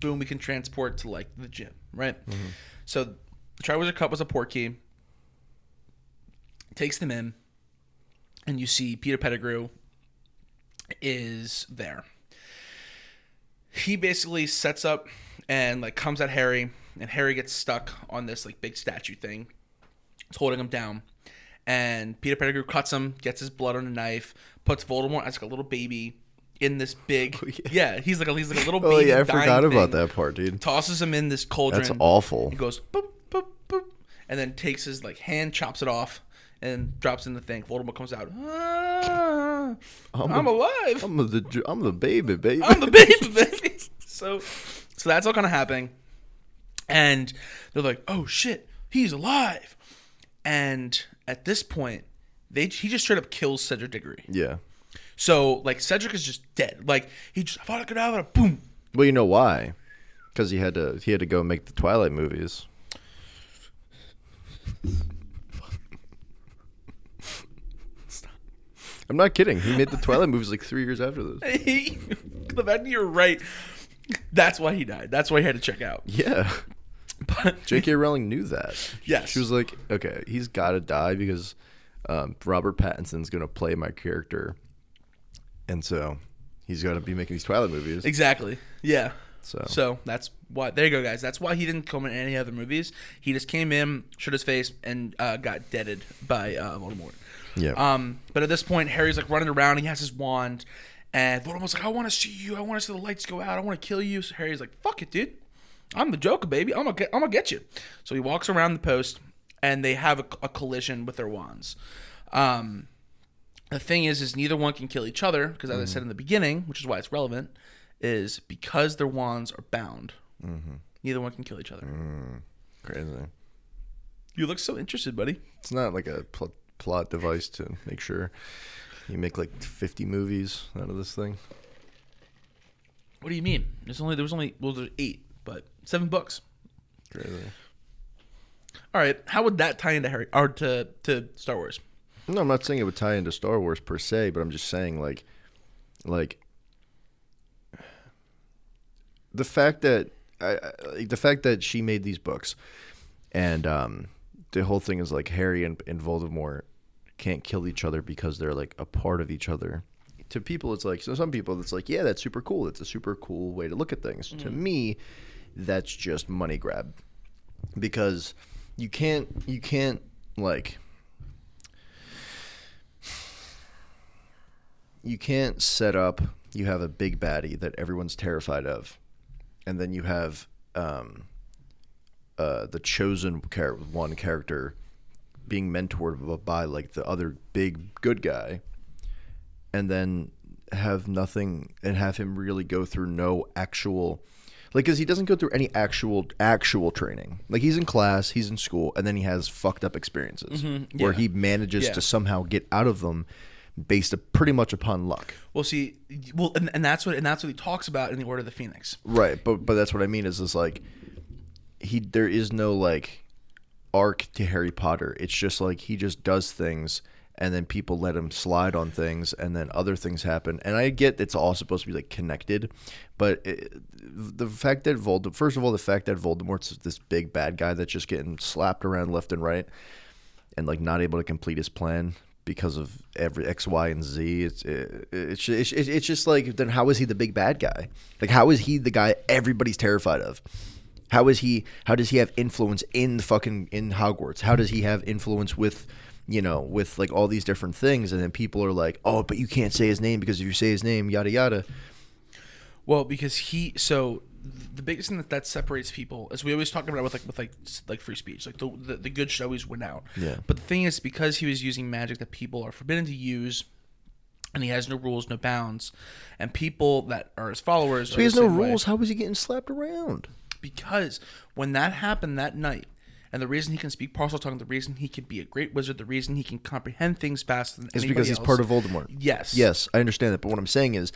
Boom, we can transport to like the gym, right? Mm-hmm. So the Triwizard Cup was a port key. Takes them in, and you see Peter Pettigrew is there. He basically sets up and like comes at Harry, and Harry gets stuck on this like big statue thing. It's holding him down. And Peter Pettigrew cuts him, gets his blood on a knife, puts Voldemort as like a little baby in this big, oh, yeah. yeah, he's like a, he's like a little baby. Oh yeah, I forgot thing, about that part, dude. Tosses him in this cauldron. That's awful. He goes boop boop boop, and then takes his like hand, chops it off, and drops in the thing. Voldemort comes out. Ah, I'm, I'm a, alive. I'm the I'm the baby, baby. I'm the baby, baby. So, so that's all kind of happening, and they're like, oh shit, he's alive, and at this point, they he just straight up kills Cedric Diggory. Yeah. So, like, Cedric is just dead. Like, he just, I thought I could have it, boom. Well, you know why? Because he had to he had to go make the Twilight movies. Stop. I'm not kidding. He made the Twilight movies, like, three years after this. Hey, the fact that you're right, that's why he died. That's why he had to check out. Yeah. But J K Rowling knew that. Yes. She was like, okay, he's got to die because um, Robert Pattinson's going to play my character. And so he's got to be making these Twilight movies. Exactly. Yeah. So so that's why. There you go, guys. That's why he didn't come in any other movies. He just came in, shut his face, and uh, got deaded by uh, Voldemort. Yeah. Um. But at this point, Harry's like running around. He has his wand. And Voldemort's like, I want to see you. I want to see the lights go out. I want to kill you. So Harry's like, fuck it, dude. I'm the Joker, baby. I'm going to I'm gonna get you. So he walks around the post, and they have a, a collision with their wands. Um. The thing is, is neither one can kill each other because, as mm-hmm. I said in the beginning, which is why it's relevant, is because their wands are bound. Mm-hmm. Neither one can kill each other. Mm, crazy. You look so interested, buddy. It's not like a pl- plot device to make sure you make like fifty movies out of this thing. What do you mean? There's only there was only well, there's eight, but seven books. Crazy. All right, how would that tie into Harry or to to Star Wars? No, I'm not saying it would tie into Star Wars per se, but I'm just saying, like, like the fact that I, I, the fact that she made these books, and um, the whole thing is like Harry and, and Voldemort can't kill each other because they're like a part of each other. To people, it's like so. Some people, it's like, yeah, that's super cool. It's a super cool way to look at things. Mm. To me, that's just money grab, because you can't, you can't like. You can't set up, you have a big baddie that everyone's terrified of, and then you have um, uh, the chosen char- one character being mentored by like the other big good guy, and then have nothing, and have him really go through no actual, like, because he doesn't go through any actual, actual training. Like, he's in class, he's in school, and then he has fucked up experiences mm-hmm. yeah. where he manages yeah. to somehow get out of them. Based pretty much upon luck. Well, see, well, and, and that's what and that's what he talks about in the Order of the Phoenix. Right, but but that's what I mean is is like he there is no like arc to Harry Potter. It's just like he just does things, and then people let him slide on things, and then other things happen. And I get it's all supposed to be like connected, but it, the fact that Voldemort, first of all, the fact that Voldemort's this big bad guy that's just getting slapped around left and right, and like not able to complete his plan. Because of every X, Y, and Z, it's it, it's it's it's just like then how is he the big bad guy? Like how is he the guy everybody's terrified of? How is he? How does he have influence in the fucking in Hogwarts? How does he have influence with, you know, with like all these different things? And then people are like, oh, but you can't say his name because if you say his name, yada yada. Well, because he so. The biggest thing that, that separates people is we always talk about it with like with like like free speech, like the the, the good should always win out. Yeah. But the thing is, because he was using magic that people are forbidden to use, and he has no rules, no bounds, and people that are his followers. So he has no rules. Way. How was he getting slapped around? Because when that happened that night, and the reason he can speak parcel tongue, the reason he can be a great wizard, the reason he can comprehend things faster than anybody else. Is because he's part of Voldemort. Yes. Yes, I understand that. But what I'm saying is,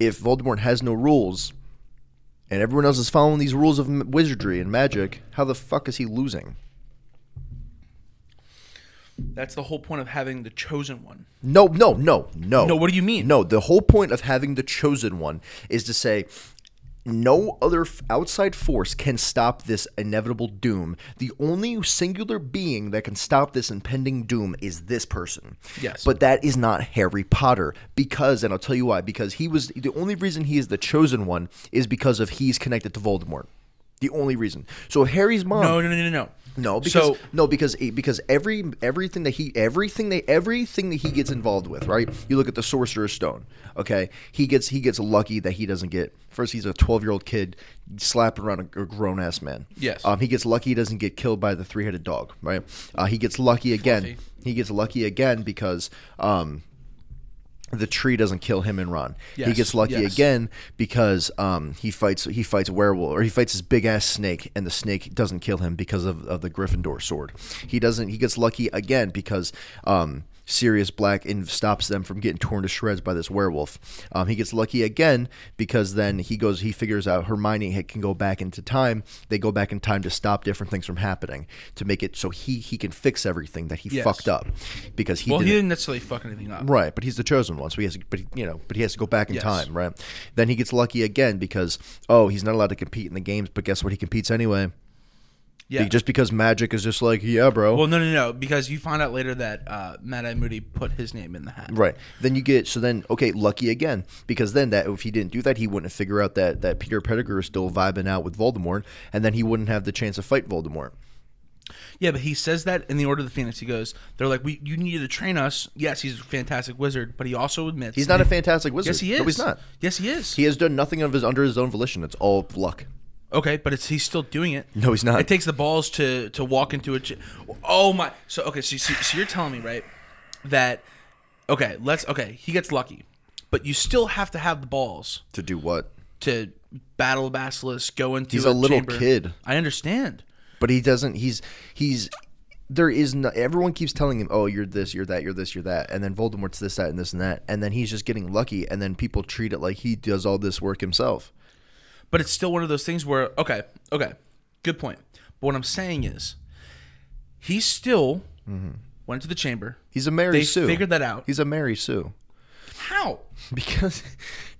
if Voldemort has no rules, and everyone else is following these rules of wizardry and magic, how the fuck is he losing? That's the whole point of having the chosen one. No, no, no, no. No, what do you mean? No, the whole point of having the chosen one is to say no other outside force can stop this inevitable doom. The only singular being that can stop this impending doom is this person. Yes. But that is not Harry Potter because, and I'll tell you why, because he was, the only reason he is the chosen one is because of he's connected to Voldemort. The only reason. So Harry's mom. No, no, no, no, no. No, because so, no, because because every everything that he everything they everything that he gets involved with, right? You look at the Sorcerer's Stone. Okay, he gets he gets lucky that he doesn't get first. He's a twelve-year-old kid slapping around a, a grown-ass man. Yes. Um, he gets lucky he doesn't get killed by the three-headed dog. Right. Uh, he gets lucky again. Fluffy. He gets lucky again because um, the tree doesn't kill him and Ron. Yes, he gets lucky yes. again because um, he fights he fights a werewolf, or he fights this big ass snake, and the snake doesn't kill him because of, of the Gryffindor sword. He doesn't. He gets lucky again because um, Sirius Black in, stops them from getting torn to shreds by this werewolf. Um, he gets lucky again because then he goes. He figures out Hermione can go back into time. They go back in time to stop different things from happening, to make it so he he can fix everything that he yes. fucked up because he well didn't, he didn't necessarily fuck anything up, right? But he's the chosen one. So he has, to, but you know, but he has to go back in yes. time, right? Then he gets lucky again because oh, he's not allowed to compete in the games, but guess what? He competes anyway. Yeah, just because magic is just like yeah, bro. Well, no, no, no, because you find out later that uh, Mad Eye Moody put his name in the hat, right? Then you get so then okay, lucky again because then that if he didn't do that, he wouldn't figure out that that Peter Pettigrew is still vibing out with Voldemort, and then he wouldn't have the chance to fight Voldemort. Yeah, but he says that in the Order of the Phoenix. He goes, they're like, "We, you needed to train us." Yes, he's a fantastic wizard, but he also admits he's not a fantastic wizard. Yes, he is. No, he's not. Yes, he is. He has done nothing of his under his own volition. It's all luck. Okay, but it's he's still doing it. No, he's not. It takes the balls to to walk into a. Ch- oh my! So okay, so, so so you're telling me right that okay, let's okay, he gets lucky, but you still have to have the balls to do what? To battle Basilisk, go into. He's a, a little chamber. Kid. I understand. But he doesn't. He's he's. There is no. Everyone keeps telling him, "Oh, you're this, you're that, you're this, you're that," and then Voldemort's this, that, and this, and that, and then he's just getting lucky, and then people treat it like he does all this work himself. But it's still one of those things where, okay, okay, good point. But what I'm saying is, he still mm-hmm. went to the chamber. He's a Mary they Sue. They figured that out. He's a Mary Sue. How? Because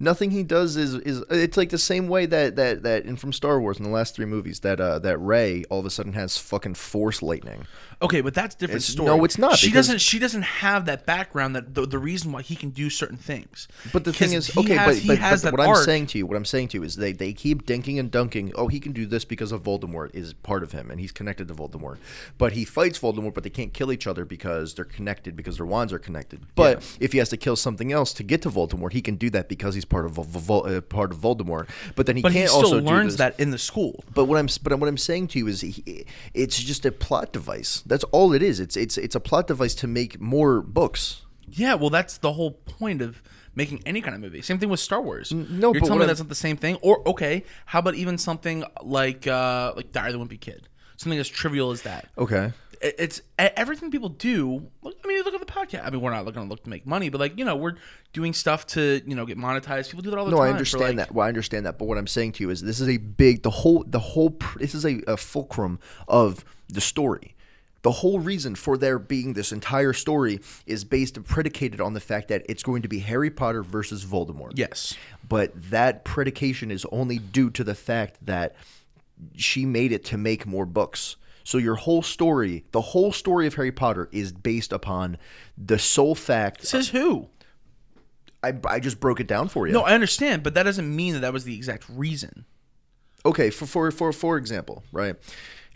nothing he does is, is it's like the same way that that that in from Star Wars in the last three movies that uh, that Rey all of a sudden has fucking force lightning. Okay, but that's a different it's, story. No, it's not. She doesn't she doesn't have that background that the, the reason why he can do certain things. But the thing is, okay, has, but, but, but, but what art. I'm saying to you, what I'm saying to you is they they keep dinking and dunking. Oh, he can do this because of Voldemort is part of him and he's connected to Voldemort. But he fights Voldemort, but they can't kill each other because they're connected because their wands are connected. But yeah. if he has to kill something else to get to Voldemort, he can do that because he's part of uh, part of Voldemort. But then he but can't he still also learns do that in the school. But what I'm but what I'm saying to you is he, it's just a plot device. That's all it is. It's it's it's a plot device to make more books. Yeah, well, that's the whole point of making any kind of movie. Same thing with Star Wars. No, you're but telling me I'm, that's not the same thing. Or okay, how about even something like uh, like Diary of the Wimpy Kid? Something as trivial as that. Okay. It's everything people do. I mean, look at the podcast. I mean, we're not going to look to make money, but like you know, we're doing stuff to you know get monetized. People do that all the no, time. No, I understand like, that. Well, I understand that. But what I'm saying to you is, this is a big the whole the whole this is a, a fulcrum of the story. The whole reason for there being this entire story is based and predicated on the fact that it's going to be Harry Potter versus Voldemort. Yes, but that predication is only due to the fact that she made it to make more books. So your whole story, the whole story of Harry Potter is based upon the sole fact. Says who? I, I just broke it down for you. No, I understand, but that doesn't mean that that was the exact reason. Okay, for for for, for example, right?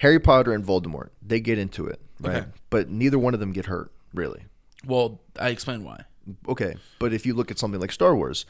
Harry Potter and Voldemort, they get into it, right? Okay. But neither one of them get hurt, really. Well, I explain why. Okay, but if you look at something like Star Wars,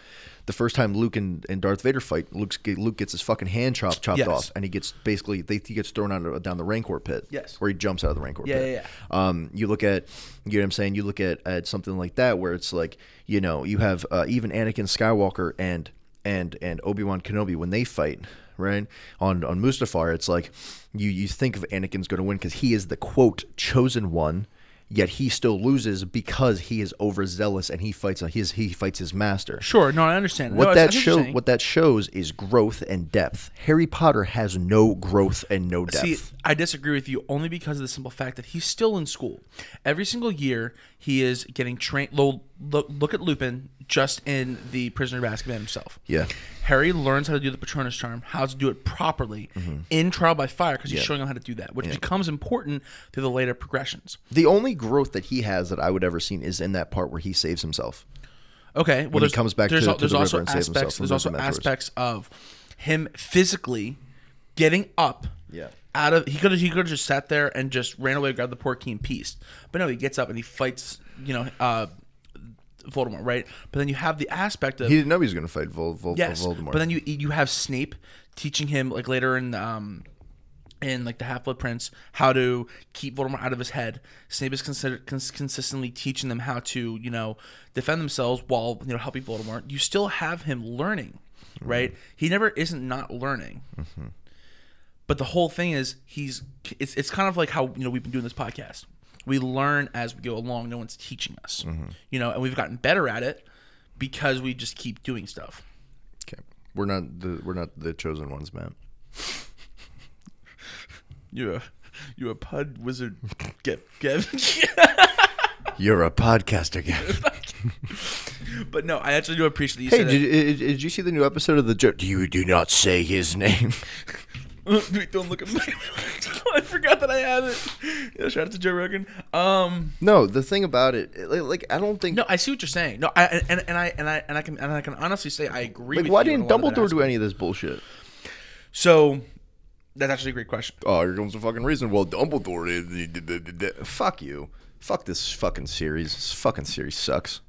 the first time Luke and, and Darth Vader fight, Luke's, Luke gets his fucking hand chopped, chopped yes. off, and he gets basically they, he gets thrown out of, down the Rancor pit, yes, where he jumps out of the Rancor yeah, pit. Yeah, yeah. Um, you look at, you know what I'm saying? You look at, at something like that where it's like, you know, you have uh, even Anakin Skywalker and and and Obi-Wan Kenobi when they fight, right? On on Mustafar, it's like you, you think of Anakin's going to win because he is the, quote, chosen one, yet he still loses because he is overzealous and he fights his he fights his master. Sure, no, I understand. What no, that show what that shows is growth and depth. Harry Potter has no growth and no depth. See, I disagree with you only because of the simple fact that he's still in school. Every single year he is getting trained. Look at Lupin just in the Prisoner of Azkaban himself. Yeah. Harry learns how to do the Patronus Charm, how to do it properly mm-hmm. in Trial by Fire because he's yeah. showing him how to do that, which yeah. becomes important through the later progressions. The only growth that he has that I would ever seen is in that part where he saves himself. Okay. Well, when there's, he comes back there's, to, al- to there's the also river and aspects, saves himself. There's also aspects of him physically getting up. Yeah. Out of he could have he could have just sat there and just ran away, grabbed the portkey key and peaced. But no, he gets up and he fights. You know. Uh, Voldemort, right? But then you have the aspect of... He didn't know he was going to fight Vol- Vol- yes, Voldemort. But then you you have Snape teaching him, like, later in, um, in like, the Half-Blood Prince, how to keep Voldemort out of his head. Snape is considered, cons- consistently teaching them how to, you know, defend themselves while, you know, helping Voldemort. You still have him learning, mm-hmm. right? He never isn't not learning. Mm-hmm. But the whole thing is, he's... It's, it's kind of like how, you know, we've been doing this podcast. We learn as we go along. No one's teaching us, mm-hmm. you know, and we've gotten better at it because we just keep doing stuff. Okay, we're not the we're not the chosen ones, man. You're a, you're a pod wizard, Gavin. You're a podcaster, Gavin. But no, I actually do appreciate you. Hey, did you, did you see the new episode of the joke? Do you do not say his name? Don't look at me. I forgot that I had it. Yeah, shout out to Joe Rogan. Um, no, the thing about it, like, like, I don't think. No, I see what you're saying. No, I and, and I and I and I can and I can honestly say I agree. Like, with why you didn't Dumbledore do any of this bullshit? So that's actually a great question. Oh, here comes the fucking reason. Well, Dumbledore. Fuck you. Fuck this fucking series. This fucking series sucks.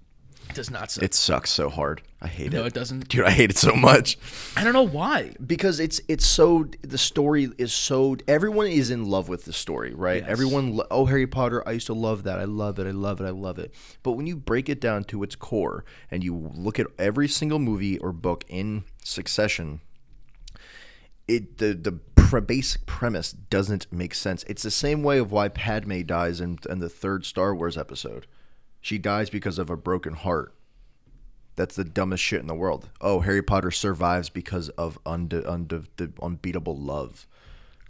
It does not suck. It sucks so hard. I hate no, it. No, it doesn't. Dude, I hate it so much. I don't know why. Because it's it's so, the story is so, everyone is in love with the story, right? Yes. Everyone, oh, Harry Potter, I used to love that. I love it. I love it. I love it. But when you break it down to its core and you look at every single movie or book in succession, it the the pre- basic premise doesn't make sense. It's the same way of why Padme dies in, in the third Star Wars episode. She dies because of a broken heart. That's the dumbest shit in the world. Oh, Harry Potter survives because of unde- unde- unbeatable love.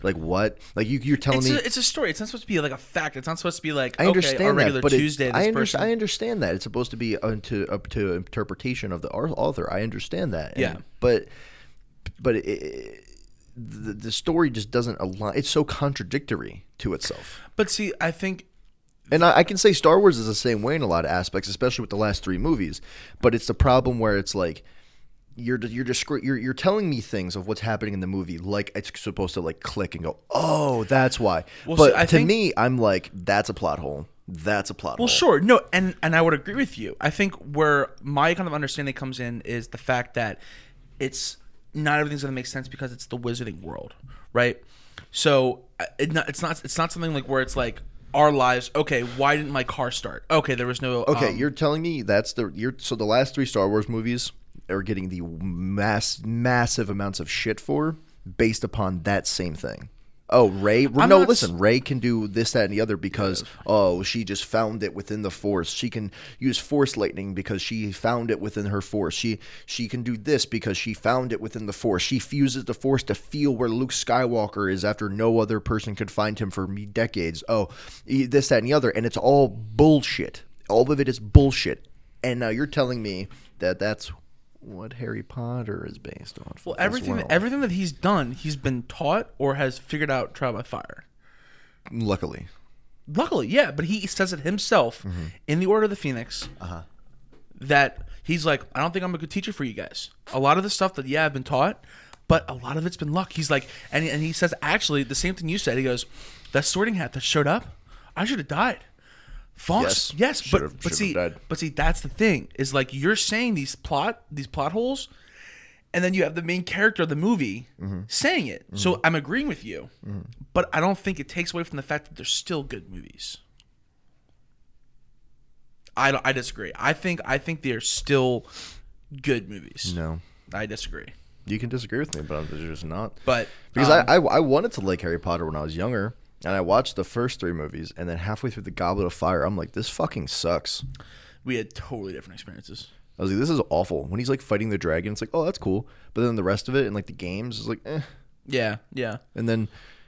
Like, what? Like, you, you're telling it's me... A, it's a story. It's not supposed to be, like, a fact. It's not supposed to be, like, I okay, on regular that, Tuesday, it, this I under- person... I understand that. It's supposed to be unto, up to interpretation of the author. I understand that. And, yeah. But, but it, it, the, the story just doesn't align. It's so contradictory to itself. But, see, I think... And I can say Star Wars is the same way in a lot of aspects, especially with the last three movies. But it's the problem where it's like you're you're discre- you're you're telling me things of what's happening in the movie, like it's supposed to like click and go, oh, that's why. Well, but so I to think, me, I'm like, that's a plot hole. That's a plot well, hole. Well, sure, no, and and I would agree with you. I think where my kind of understanding comes in is the fact that it's not everything's going to make sense because it's the wizarding world, right? So it not, it's not it's not something like where it's like. Our lives. Okay, why didn't my car start? Okay, there was no. Okay, um, you're telling me that's the. You're so the last three Star Wars movies are getting the mass massive amounts of shit for based upon that same thing. Oh, Rey. I'm no, listen. S- Rey can do this, that, and the other because yeah. oh, she just found it within the Force. She can use Force lightning because she found it within her Force. She she can do this because she found it within the Force. She fuses the Force to feel where Luke Skywalker is after no other person could find him for decades. Oh, this, that, and the other, and it's all bullshit. All of it is bullshit. And now you're telling me that that's what Harry Potter is based on. Well, everything everything that he's done, he's been taught or has figured out trial by fire. Luckily. Luckily, yeah. But he says it himself mm-hmm. in the Order of the Phoenix uh-huh. that he's like, I don't think I'm a good teacher for you guys. A lot of the stuff that, yeah, I've been taught, but a lot of it's been luck. He's like, and he, and he says, actually, the same thing you said. He goes, that sorting hat that showed up, I should have died. False, yes, yes but have, but see, but see, that's the thing is like you're saying these plot these plot holes, and then you have the main character of the movie mm-hmm. saying it. Mm-hmm. So I'm agreeing with you, mm-hmm. but I don't think it takes away from the fact that they're still good movies. I don't, I disagree. I think I think they're still good movies. No, I disagree. you can disagree with me, but I'm just not. But because um, I, I I wanted to like Harry Potter when I was younger, and I watched the first three movies, and then halfway through the Goblet of Fire, I'm like, this fucking sucks. We had totally different experiences. I was like, this is awful. When he's like fighting the dragon, it's like, oh, that's cool. But then the rest of it and like the games is like, eh. Yeah, yeah. And then,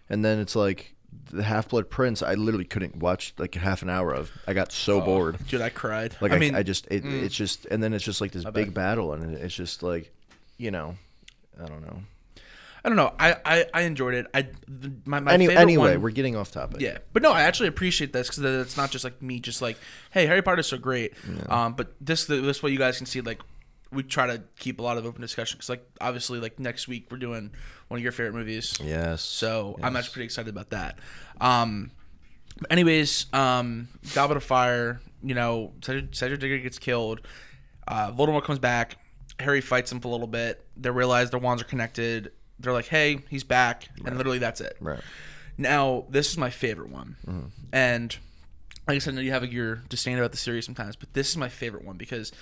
and then it's like the Half-Blood Prince. I literally couldn't watch like half an hour of. I got so oh, bored. Dude, I cried. Like I, I mean, I just it, mm, it's just, and then it's just like this I big bet. battle, and it's just like, you know, I don't know. I don't know. I, I, I enjoyed it. I my, my Any, favorite anyway, one, we're getting off topic. Yeah, but no, I actually appreciate this because it's not just like me, just like, hey, Harry Potter's so great. Yeah. Um, but this this way you guys can see like we try to keep a lot of open discussion because like obviously like next week we're doing one of your favorite movies. Yes. So yes. I'm actually pretty excited about that. Um, but anyways, um, Goblet of Fire. You know, Cedric, Cedric Diggory gets killed. Uh, Voldemort comes back. Harry fights him for a little bit. They realize their wands are connected. They're like, hey, he's back, and right. literally that's it. Right. Now, this is my favorite one. Mm-hmm. And like I said, I know you have your disdain about the series sometimes, but this is my favorite one because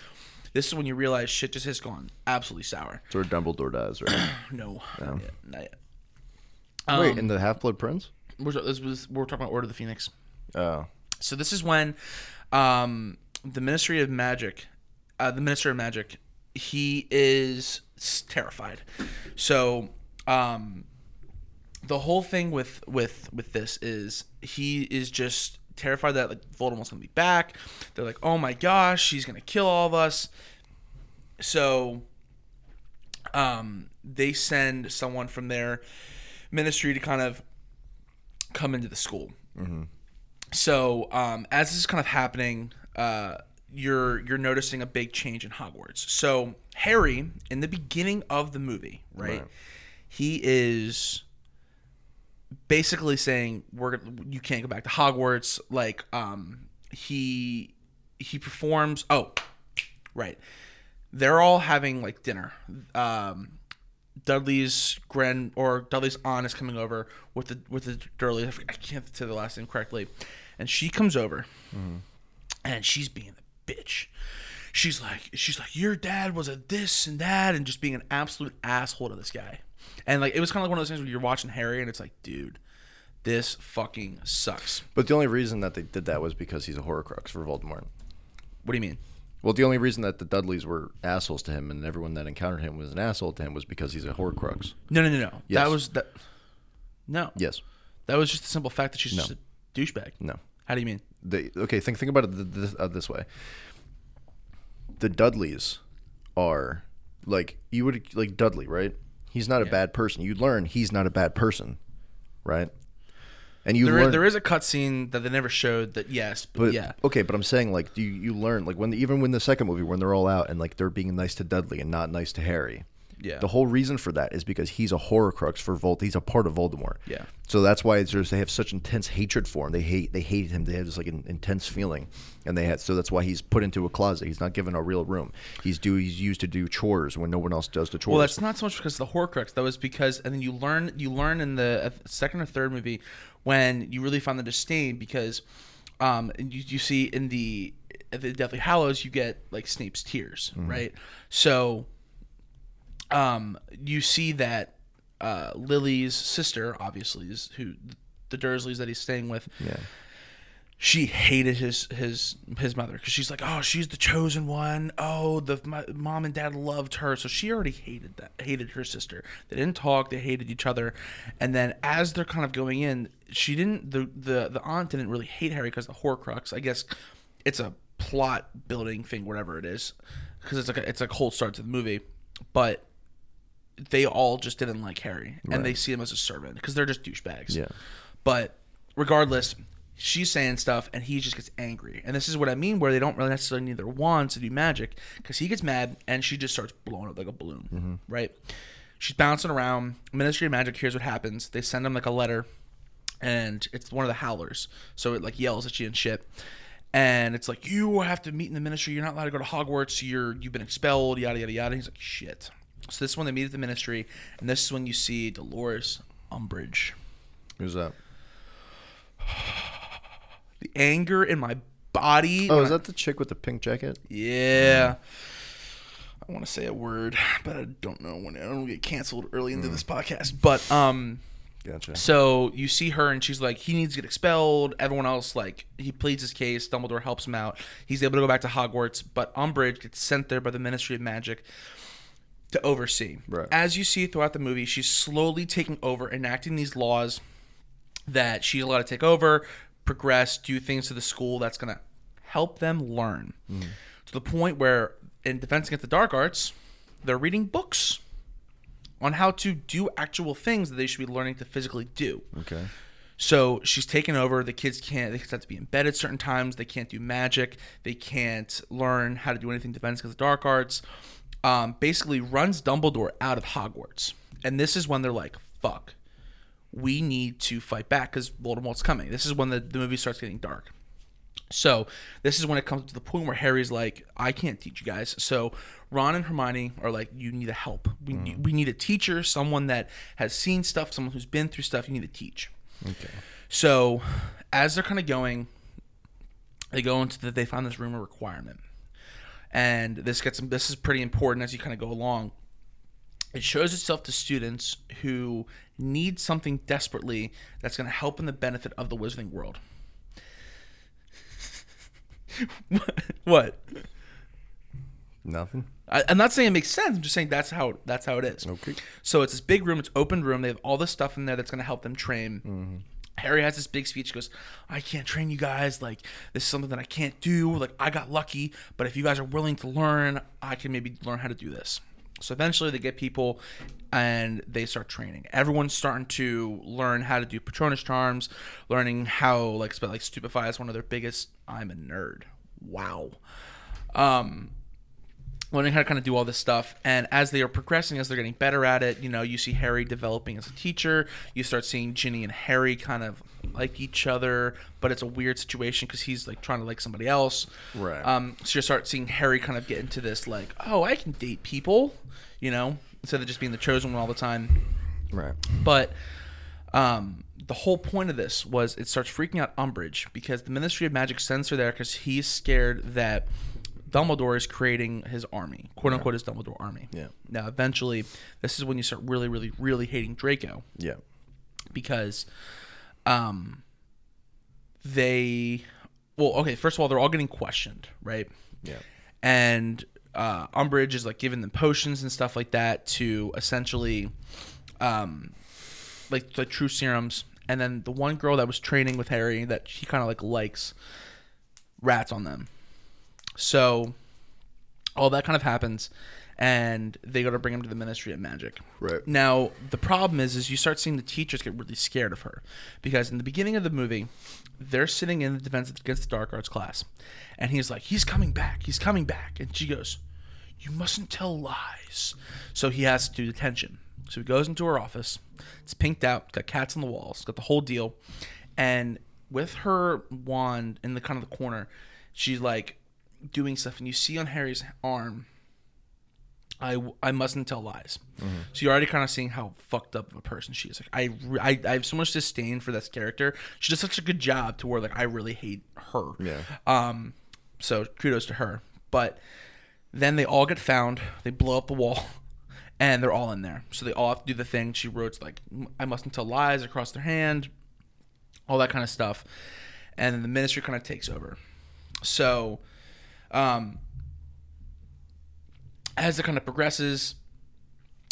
this is when you realize shit just has gone absolutely sour. It's where Dumbledore dies, right? no, no, not yet. Not yet. Um, Wait, in the Half-Blood Prince? We're, this was, we're talking about Order of the Phoenix. Oh. So this is when um, the Ministry of Magic, uh, the Minister of Magic, he is terrified. So... Um, the whole thing with, with, with this is he is just terrified that like Voldemort's gonna be back. They're like, oh my gosh, he's gonna kill all of us. So, um, they send someone from their ministry to kind of come into the school. Mm-hmm. So, um, as this is kind of happening, uh, you're you're noticing a big change in Hogwarts. So Harry, in the beginning of the movie, right? right. He is basically saying, "We're you can't go back to Hogwarts." Like, um, he he performs. Oh, right. They're all having like dinner. Um, Dudley's grand or Dudley's aunt is coming over with the with the Durley. I can't say the last name correctly, and she comes over, mm-hmm. and she's being the bitch. She's like, she's like, your dad was a this and that, and just being an absolute asshole to this guy. And like it was kind of like one of those things where you're watching Harry and it's like, dude, this fucking sucks. But the only reason that they did that was because he's a Horcrux for Voldemort. What do you mean? Well, the only reason that the Dudleys were assholes to him and everyone that encountered him was an asshole to him was because he's a Horcrux. No, no, no, no. Yes. That was that. No. Yes. That was just the simple fact that she's no. just a douchebag. No. How do you mean? They, okay, think think about it this, uh, this way. The Dudleys are like you would like Dudley, right? He's not a yeah. bad person. You learn he's not a bad person, right? And you there, learn, there is a cutscene that they never showed that yes, but, but yeah, okay. But I'm saying like you you learn like when the, even when the second movie when they're all out and like they're being nice to Dudley and not nice to Harry. Yeah. The whole reason for that is because he's a Horcrux for Voldemort. He's a part of Voldemort. Yeah. So that's why it's just, they have such intense hatred for him. They hate they hate him. They have this like an intense feeling, and they had so that's why he's put into a closet. He's not given a real room. He's do he's used to do chores when no one else does the chores. Well, that's not so much because of the Horcrux. That was because, and then you learn you learn in the second or third movie when you really find the disdain because, um, you you see in the at the Deathly Hallows you get like Snape's tears, mm-hmm. right? So. Um, you see that uh, Lily's sister, obviously, is who the Dursleys that he's staying with. Yeah. She hated his his his mother because she's like, oh, she's the chosen one. Oh, the my, mom and dad loved her, so she already hated that hated her sister. They didn't talk. They hated each other, and then as they're kind of going in, she didn't the the, the aunt didn't really hate Harry because the Horcrux. I guess it's a plot building thing, whatever it is, because it's like a, it's a cold start to the movie, but. They all just didn't like Harry, and right. they see him as a servant because they're just douchebags. Yeah. But regardless, she's saying stuff, and he just gets angry. And this is what I mean where they don't really necessarily need their wands to do magic because he gets mad, and she just starts blowing up like a balloon, mm-hmm. right? She's bouncing around. Ministry of Magic hears what happens. They send him, like, a letter, and it's one of the Howlers. So it, like, yells at you and shit. And it's like, you have to meet in the ministry. You're not allowed to go to Hogwarts. You're, you've been expelled, yada, yada, yada. He's like, shit. So this is when they meet at the ministry, and this is when you see Dolores Umbridge. Who's that? The anger in my body. Oh, is I... that the chick with the pink jacket? Yeah. I want to say a word, but I don't know when. I don't get canceled early into mm. this podcast. But um, gotcha. So you see her, and she's like, he needs to get expelled. Everyone else, like, he pleads his case. Dumbledore helps him out. He's able to go back to Hogwarts, but Umbridge gets sent there by the Ministry of Magic to oversee. Right. As you see throughout the movie, she's slowly taking over, enacting these laws that she's allowed to take over, progress, do things to the school that's going to help them learn. Mm. To the point where, in Defense Against the Dark Arts, they're reading books on how to do actual things that they should be learning to physically do. Okay. So she's taken over. The kids can't, they have to be in bed at certain times. They can't do magic. They can't learn how to do anything Defense Against the Dark Arts. Um, basically runs Dumbledore out of Hogwarts. And this is when they're like, fuck, we need to fight back because Voldemort's coming. This is when the, the movie starts getting dark. So this is when it comes to the point where Harry's like, I can't teach you guys. So Ron and Hermione are like, you need a help. We, mm. we need a teacher, someone that has seen stuff, someone who's been through stuff. You need to teach. Okay. So as they're kind of going, they go into that. They find this room of requirement. And this gets this is pretty important as you kind of go along. It shows itself to students who need something desperately that's going to help in the benefit of the wizarding world. What? What? Nothing. I, I'm not saying it makes sense. I'm just saying that's how that's how it is. Okay. So it's this big room. It's open room. They have all this stuff in there that's going to help them train. Mm-hmm. Harry has this big speech. He goes, I can't train you guys. Like, this is something that I can't do. Like, I got lucky. But if you guys are willing to learn, I can maybe learn how to do this. So eventually they get people and they start training. Everyone's starting to learn how to do Patronus charms, learning how, like, like Stupefy is one of their biggest. I'm a nerd. Wow. Um, learning how to kind of do all this stuff. And as they are progressing, as they're getting better at it, you know, you see Harry developing as a teacher. You start seeing Ginny and Harry kind of like each other, but it's a weird situation because he's like trying to like somebody else. Right. Um, so you start seeing Harry kind of get into this like, oh, I can date people, you know, instead of just being the chosen one all the time. Right. But um, the whole point of this was it starts freaking out Umbridge because the Ministry of Magic sends her there because he's scared that Dumbledore is creating his army, quote unquote, his Dumbledore army. Yeah. Now, eventually, this is when you start really, really, really hating Draco. Yeah. Because, um, they, well, okay. First of all, they're all getting questioned, right? Yeah. And uh, Umbridge is like giving them potions and stuff like that to essentially, um, like the true serums. And then the one girl that was training with Harry that she kind of like likes rats on them. So all that kind of happens, and they got to bring him to the Ministry of Magic. Right. Now, the problem is, is you start seeing the teachers get really scared of her because in the beginning of the movie, they're sitting in the Defense Against the Dark Arts class, and he's like, he's coming back. He's coming back. And she goes, you mustn't tell lies. So he has to do detention. So he goes into her office. It's pinked out. Got cats on the walls. Got the whole deal. And with her wand in the kind of the corner, she's like, doing stuff, and you see on Harry's arm, I, I mustn't tell lies. Mm-hmm. So you're already kind of seeing how fucked up of a person she is. Like I, I I have so much disdain for this character. She does such a good job to where like I really hate her. Yeah. Um. So kudos to her. But then they all get found. They blow up the wall, and they're all in there. So they all have to do the thing. She wrote like I mustn't tell lies across their hand, all that kind of stuff, and then the ministry kind of takes over. So. Um, as it kind of progresses,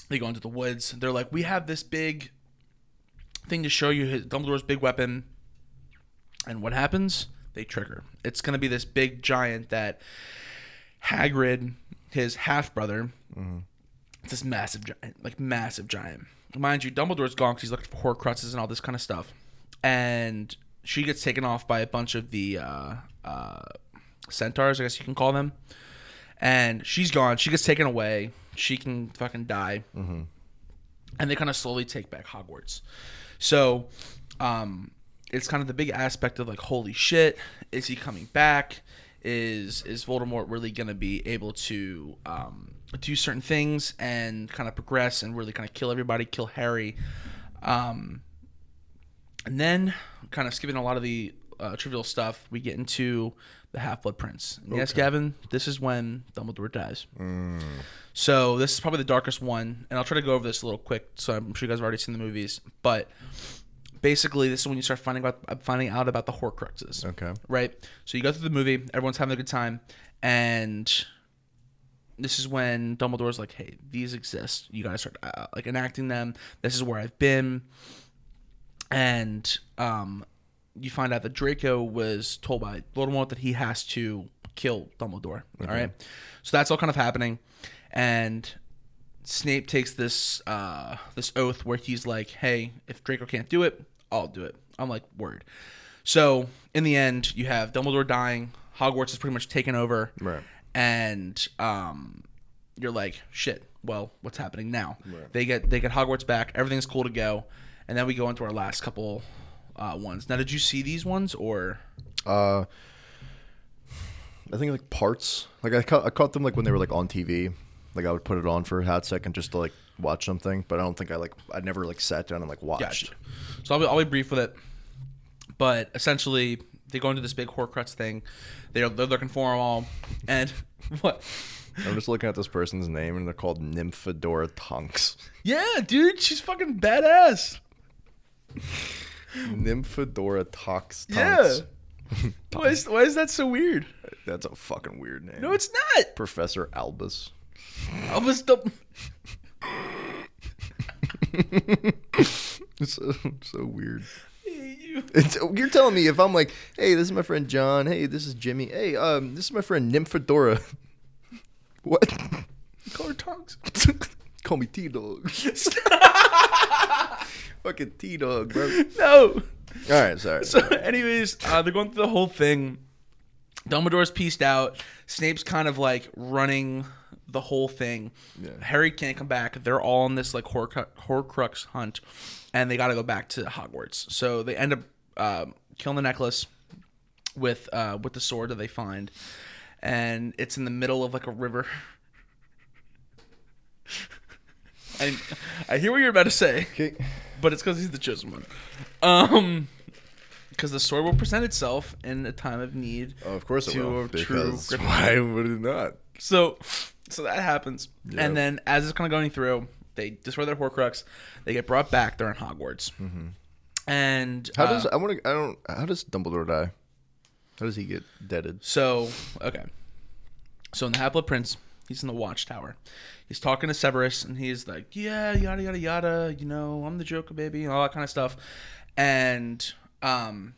they go into the woods. They're like, we have this big thing to show you, his, Dumbledore's big weapon. And what happens? They trigger. It's going to be this big giant that Hagrid, his half-brother, mm-hmm. it's this massive giant, like massive giant. Mind you, Dumbledore's gone because he's looking for Horcruxes and all this kind of stuff. And she gets taken off by a bunch of the... Uh, uh, centaurs, I guess you can call them, and she's gone. She gets taken away. She can fucking die. Mm-hmm. And they kind of slowly take back Hogwarts. So um, it's kind of the big aspect of like, holy shit, is he coming back? Is is Voldemort really going to be able to um, do certain things and kind of progress and really kind of kill everybody, kill Harry? Um, and then kind of skipping a lot of the uh, trivial stuff, we get into the Half-Blood Prince. And okay. Yes, Gavin, this is when Dumbledore dies. Mm. So this is probably the darkest one, and I'll try to go over this a little quick. So I'm sure you guys have already seen the movies, but basically this is when you start finding about finding out about the Horcruxes. Okay, right. So you go through the movie, everyone's having a good time, and this is when Dumbledore's like, "Hey, these exist. You gotta start uh, like enacting them. This is where I've been." And um, you find out that Draco was told by Voldemort that he has to kill Dumbledore. Mm-hmm. All right. So that's all kind of happening. And Snape takes this uh, this oath where he's like, hey, if Draco can't do it, I'll do it. I'm like, word. So in the end, you have Dumbledore dying. Hogwarts is pretty much taken over. Right. And um, you're like, shit, well, what's happening now? Right. They get they get Hogwarts back. Everything's cool to go. And then we go into our last couple uh, ones. Now, did you see these ones or? Uh, I think like parts. Like I caught, I caught them like when they were like on T V. Like I would put it on for a hot second just to like watch something. But I don't think I like I never like sat down and like watched. Gotcha. So I'll be, I'll be brief with it. But essentially, they go into this big Horcrux thing. They're they're looking for them all. And what? I'm just looking at this person's name, and they're called Nymphadora Tonks. Yeah, dude, she's fucking badass. Nymphadora Tonks. Yeah. why, is, why is that so weird? That's a fucking weird name. No, it's not. Professor Albus. Albus Dumbledore. so, so weird. You. It's, you're telling me if I'm like, hey, this is my friend John. Hey, this is Jimmy. Hey, um, this is my friend Nymphadora. What? You call her Tonks. Call me T-Dog. Fucking T-Dog, bro. No. All right, sorry. So, anyways, uh, they're going through the whole thing. Dumbledore's pieced out. Snape's kind of like running the whole thing. Yeah. Harry can't come back. They're all on this like Horcrux, Horcrux hunt, and they got to go back to Hogwarts. So they end up uh, killing the necklace with uh, with the sword that they find, and it's in the middle of like a river. And I hear what you're about to say, okay. But it's because he's the chosen one. Um, because the sword will present itself in a time of need. Oh, of course it will. Because true why would it not? So, so that happens, yep. And then as it's kind of going through, they destroy their Horcrux. They get brought back. They're in Hogwarts. Mm-hmm. And how uh, does I want to? I don't. How does Dumbledore die? How does he get deaded? So okay, so in the Half-Blood Prince, he's in the Watchtower. He's talking to Severus, and he's like, yeah, yada, yada, yada, you know, I'm the Joker, baby, and all that kind of stuff. And, um,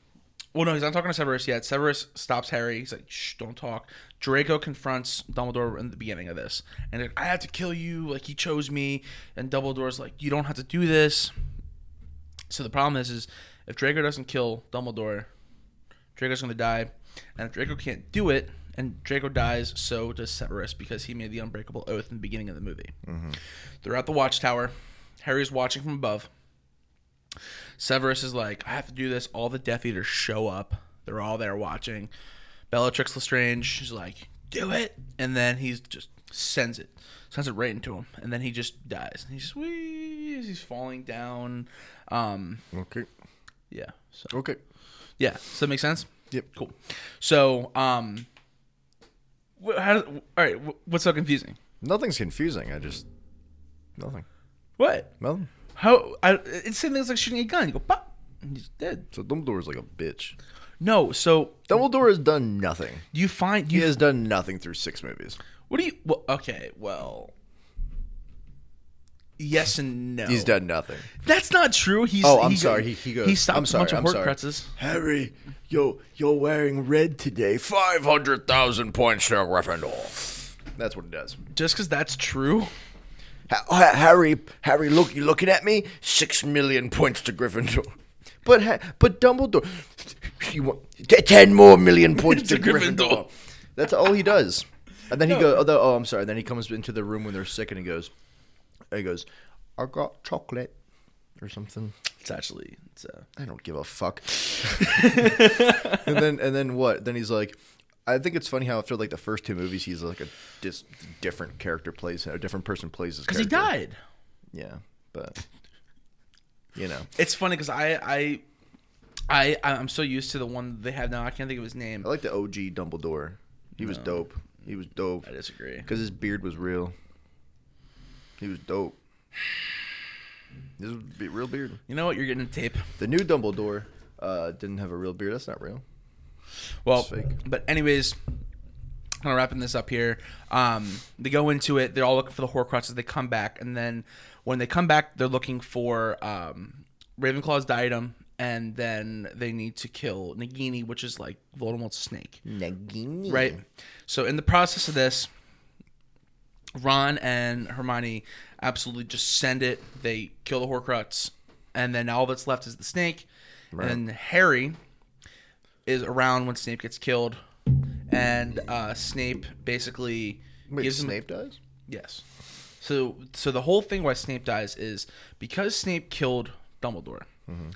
well, no, he's not talking to Severus yet. Severus stops Harry. He's like, shh, don't talk. Draco confronts Dumbledore in the beginning of this. And like, I have to kill you. Like, he chose me. And Dumbledore's like, you don't have to do this. So the problem is, is if Draco doesn't kill Dumbledore, Draco's going to die. And if Draco can't do it, and Draco dies, so does Severus, because he made the unbreakable oath in the beginning of the movie. Mm-hmm. They're at the Watchtower. Harry's watching from above. Severus is like, I have to do this. All the Death Eaters show up. They're all there watching. Bellatrix Lestrange, she's like, do it. And then he just sends it. Sends it right into him. And then he just dies. And he just wheeze. He's falling down. Um, okay. Yeah. So. Okay. Yeah. Does that make sense? Yep. Cool. So, um... How, all right, what's so confusing? Nothing's confusing. I just nothing. What? Nothing. How? I, it's the same thing as like shooting a gun. You go pop, and he's dead. So Dumbledore's like a bitch. No, so Dumbledore has done nothing. You find you, he has done nothing through six movies. What do you? Well, okay, well, yes and no. He's done nothing. That's not true. He's. Oh, I'm he sorry. Go, he, he goes. He stopped I'm sorry, a bunch I'm of Horcruxes. Harry. Yo, you're wearing red today. five hundred thousand points to Gryffindor. That's what it does. Just because that's true? Ha- ha- Harry, Harry, look, you looking at me? Six million points to Gryffindor. But ha- but Dumbledore, you want t- ten more million points to Gryffindor. Gryffindor. That's all he does. And then no. he goes, oh, oh, I'm sorry. Then he comes into the room when they're sick and he goes, he goes, I got chocolate. Or something. It's actually. It's uh, I don't give a fuck. and then and then what? Then he's like, I think it's funny how after like the first two movies, he's like a dis- different character plays a different person plays his character. Because he died. Yeah, but you know, it's funny because I I I I'm so used to the one they have now. I can't think of his name. I like the O G Dumbledore. He no. was dope. He was dope. I disagree. Because his beard was real. He was dope. This would be real beard. You know what? You're getting a tape. The new Dumbledore uh, didn't have a real beard. That's not real. Well, it's fake. But anyways, kind of wrapping this up here. Um, they go into it. They're all looking for the Horcruxes. They come back, and then when they come back, they're looking for um, Ravenclaw's diadem. And then they need to kill Nagini, which is like Voldemort's snake. Nagini. Right? So in the process of this, Ron and Hermione absolutely just send it. They kill the Horcrux. And then all that's left is the snake. Right. And Harry is around when Snape gets killed. And uh, Snape basically... Wait, gives Snape him... dies? Yes. So, so the whole thing why Snape dies is because Snape killed Dumbledore. Mm-hmm.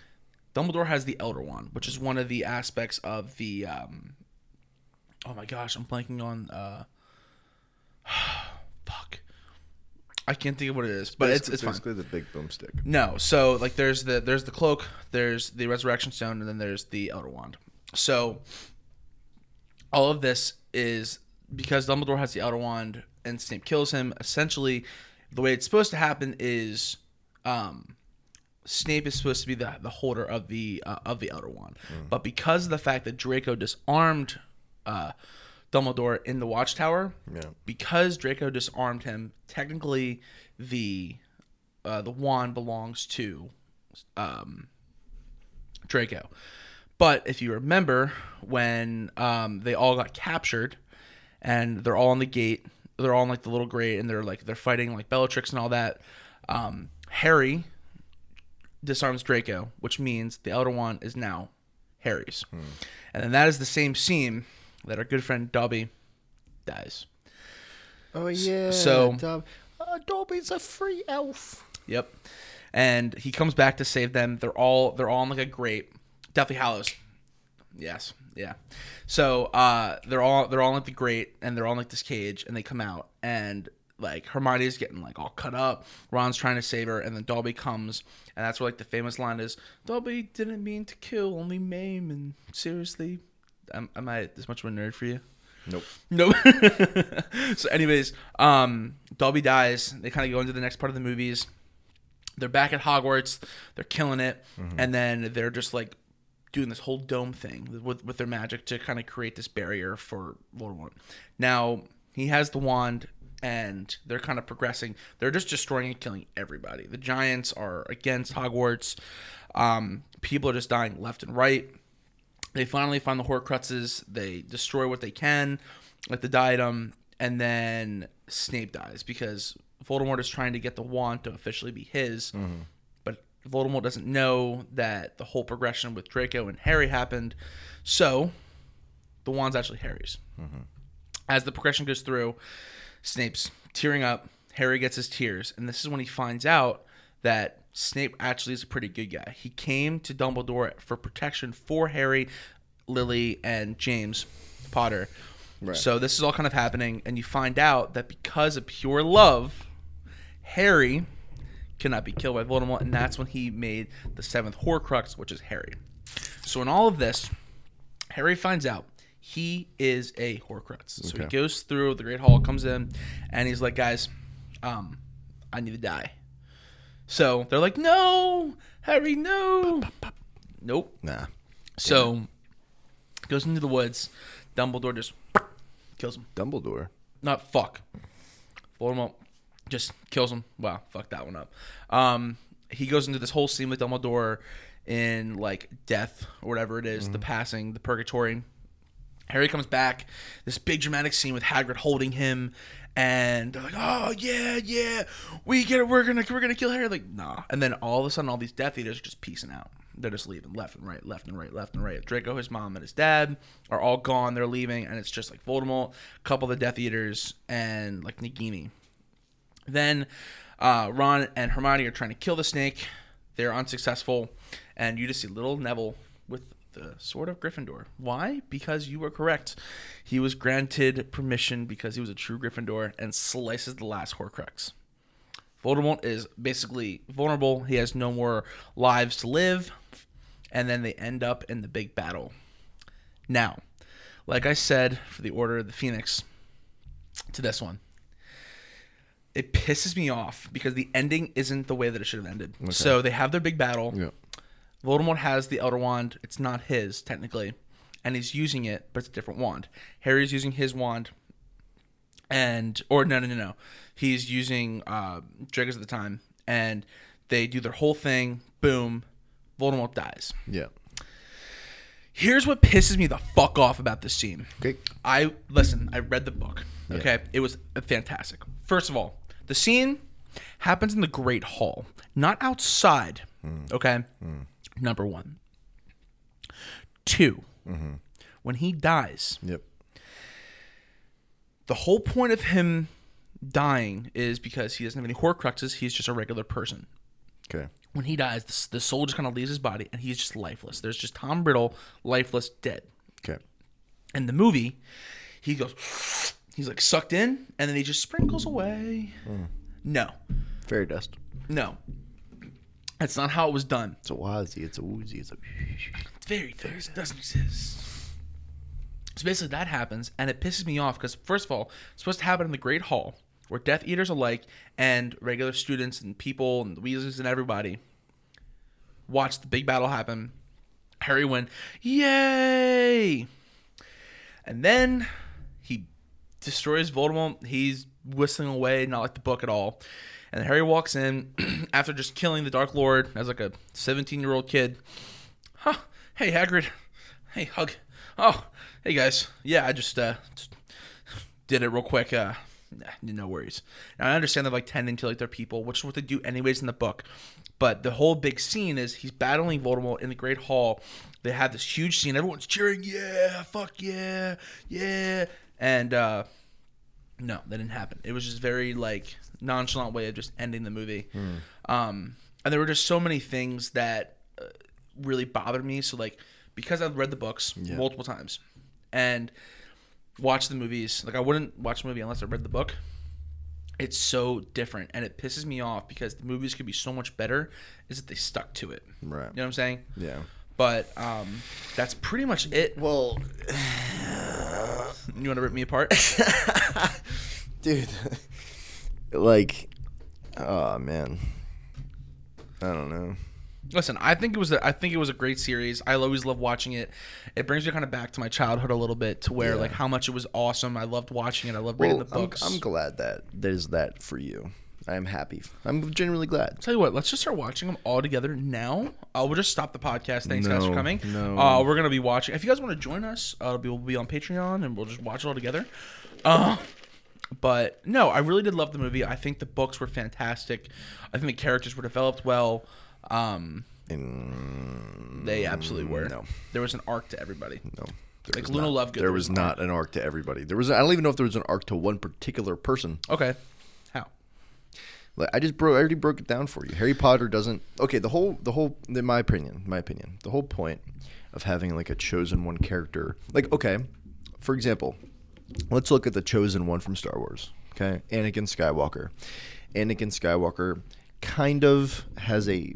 Dumbledore has the Elder Wand, which is one of the aspects of the, um, oh my gosh, I'm blanking on, uh, fuck. I can't think of what it is, but basically, it's it's basically fine. The big boomstick. No, so like there's the there's the cloak, there's the Resurrection Stone, and then there's the Elder Wand. So all of this is because Dumbledore has the Elder Wand and Snape kills him. Essentially, the way it's supposed to happen is, um. Snape is supposed to be the the holder of the uh, of the Elder Wand, mm. but because of the fact that Draco disarmed uh, Dumbledore in the Watchtower, yeah. because Draco disarmed him, technically the uh, the wand belongs to um, Draco. But if you remember when um, they all got captured, and they're all on the gate, they're all in like the little grate, and they're like they're fighting like Bellatrix and all that. Um, Harry disarms Draco, which means the Elder Wand is now Harry's. Hmm. And then that is the same scene that our good friend Dobby dies. Oh, yeah. So Dob- uh, Dobby's a free elf. Yep. And he comes back to save them. They're all they're all in like a grate. Deathly Hallows. Yes. Yeah. So uh, they're all they're all in like the grate, and they're all in like this cage, and they come out, and like Hermione's getting like all cut up. Ron's trying to save her, and then Dobby comes, and that's where like the famous line is: "Dobby didn't mean to kill, only maim." And seriously, am, am I this much of a nerd for you? Nope. Nope. So, anyways, um, Dobby dies. They kind of go into the next part of the movies. They're back at Hogwarts. They're killing it, mm-hmm. and then they're just like doing this whole dome thing with with their magic to kind of create this barrier for Voldemort. Now he has the wand. And they're kind of progressing. They're just destroying and killing everybody. The Giants are against Hogwarts. Um, people are just dying left and right. They finally find the Horcruxes. They destroy what they can, like the diadem. And then Snape dies because Voldemort is trying to get the wand to officially be his. Mm-hmm. But Voldemort doesn't know that the whole progression with Draco and Harry happened. So the wand's actually Harry's. Mm-hmm. As the progression goes through... Snape's tearing up. Harry gets his tears. And this is when he finds out that Snape actually is a pretty good guy. He came to Dumbledore for protection for Harry, Lily, and James Potter. Right. So this is all kind of happening. And you find out that because of pure love, Harry cannot be killed by Voldemort. And that's when he made the seventh Horcrux, which is Harry. So in all of this, Harry finds out he is a Horcrux. Okay. So he goes through the Great Hall, comes in, and he's like, guys, um, I need to die. So they're like, no, Harry, no. Pop, pop, pop. Nope. Nah. So yeah. Goes into the woods. Dumbledore just kills him. Dumbledore? Not fuck. Voldemort just kills him. Wow, fuck that one up. Um, he goes into this whole scene with Dumbledore in, like, death or whatever it is, mm-hmm. the passing, the purgatory. Harry comes back, this big dramatic scene with Hagrid holding him, and they're like, "Oh yeah, yeah, we get it. We're gonna, we're gonna kill Harry." Like, nah. And then all of a sudden, all these Death Eaters are just peacing out. They're just leaving left and right, left and right, left and right. Draco, his mom, and his dad are all gone. They're leaving, and it's just like Voldemort, a couple of the Death Eaters, and like Nagini. Then uh, Ron and Hermione are trying to kill the snake. They're unsuccessful, and you just see little Neville with the Sword of Gryffindor. Why? Because you were correct. He was granted permission because he was a true Gryffindor and slices the last Horcrux. Voldemort is basically vulnerable. He has no more lives to live. and then they end up in the big battle. Now, like I said, for the Order of the Phoenix, to this one, it pisses me off because the ending isn't the way that it should have ended. Okay. So they have their big battle. Yeah. Voldemort has the Elder Wand. It's not his, technically. And he's using it, but it's a different wand. Harry's using his wand. And, or no, no, no, no. He's using uh, Draco's at the time. And they do their whole thing. Boom. Voldemort dies. Yeah. Here's what pisses me the fuck off about this scene. Okay. I, listen, I read the book. Yeah. Okay. It was fantastic. First of all, the scene happens in the Great Hall, not outside. Mm. Okay? Mm. Number one. Two, mm-hmm. when he dies, yep. the whole point of him dying is because he doesn't have any Horcruxes. He's just a regular person. Okay. When he dies, the, the soul just kind of leaves his body, and he's just lifeless. There's just Tom Riddle, lifeless, dead. Okay. In the movie, he goes... He's like sucked in, and then he just sprinkles away. Mm. No. Fairy dust. No. That's not how it was done. It's a wazzy. It's a woozy. It's a... Fairy dust doesn't exist. So basically that happens, and it pisses me off because, first of all, it's supposed to happen in the Great Hall, where Death Eaters alike and regular students and people and the Weasleys and everybody watch the big battle happen. Harry win. Yay! And then he... destroys Voldemort. He's whistling away, not like the book at all. And Harry walks in after just killing the Dark Lord as like a seventeen-year-old kid. Huh. Hey, Hagrid. Hey, Hug. Oh, hey, guys. Yeah, I just, uh, just did it real quick. Uh, no worries. Now, I understand they're like tending to like their people, which is what they do anyways in the book. But the whole big scene is he's battling Voldemort in the Great Hall. They have this huge scene. Everyone's cheering. Yeah, fuck yeah, yeah. And, uh, no, that didn't happen. It was just very, like, nonchalant way of just ending the movie. Mm. Um, and there were just so many things that uh, really bothered me. So, like, because I've read the books yeah. multiple times and watched the movies. Like, I wouldn't watch a movie unless I read the book. It's so different. And it pisses me off because the movies could be so much better is that they stuck to it. Right. You know what I'm saying? Yeah. But um, that's pretty much it. Well, you want to rip me apart? Dude, like, oh, man. I don't know. Listen, I think it was a, I think it was a great series. I always love watching it. It brings me kind of back to my childhood a little bit to where, yeah. like, how much it was awesome. I loved watching it. I loved well, reading the books. I'm, I'm glad that there's that for you. I'm happy. I'm genuinely glad. Tell you what, let's just start watching them all together now. Uh, we'll just stop the podcast. Thanks, no, guys, for coming. No. Uh, we're going to be watching. If you guys want to join us, uh, we'll be on Patreon, and we'll just watch it all together. Uh, but, no, I really did love the movie. I think the books were fantastic. I think the characters were developed well. Um, In... They absolutely were. No. There was an arc to everybody. No. There like Luna Lovegood. There was not an arc to everybody. There was. I don't even know if there was an arc to one particular person. Okay. Like I just bro, I already broke it down for you. Harry Potter doesn't. Okay, the whole, the whole, in my opinion, my opinion, the whole point of having like a chosen one character, like okay, for example, let's look at the chosen one from Star Wars. Okay, Anakin Skywalker. Anakin Skywalker kind of has a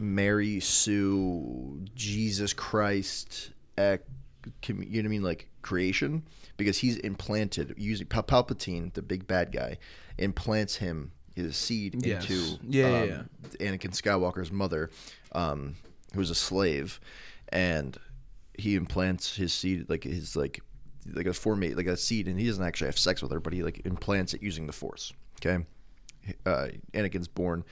Mary Sue, Jesus Christ, eh, you know what I mean, like creation, because he's implanted using Pal- Palpatine, the big bad guy, implants him. His seed yes. into yeah, um, yeah, yeah. Anakin Skywalker's mother, um, who's a slave, and he implants his seed like his like like a formate like a seed, and he doesn't actually have sex with her, but he like implants it using the Force. Okay, uh, Anakin's born,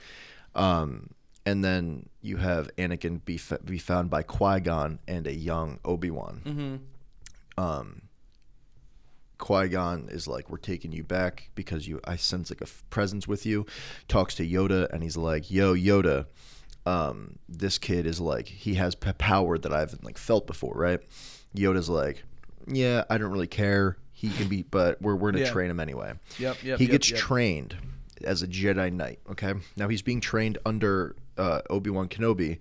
um, and then you have Anakin be fa- be found by Qui-Gon and a young Obi-Wan. Mm-hmm. Um, Qui-Gon is like, we're taking you back because you. I sense like a f- presence with you. Talks to Yoda and he's like, yo, Yoda, um, this kid is like, he has p- power that I haven't like felt before, right? Yoda's like, yeah, I don't really care. He can be, but we're we're gonna yeah. train him anyway. Yep, yep. He yep, gets yep. trained as a Jedi Knight. Okay, now he's being trained under uh, Obi-Wan Kenobi.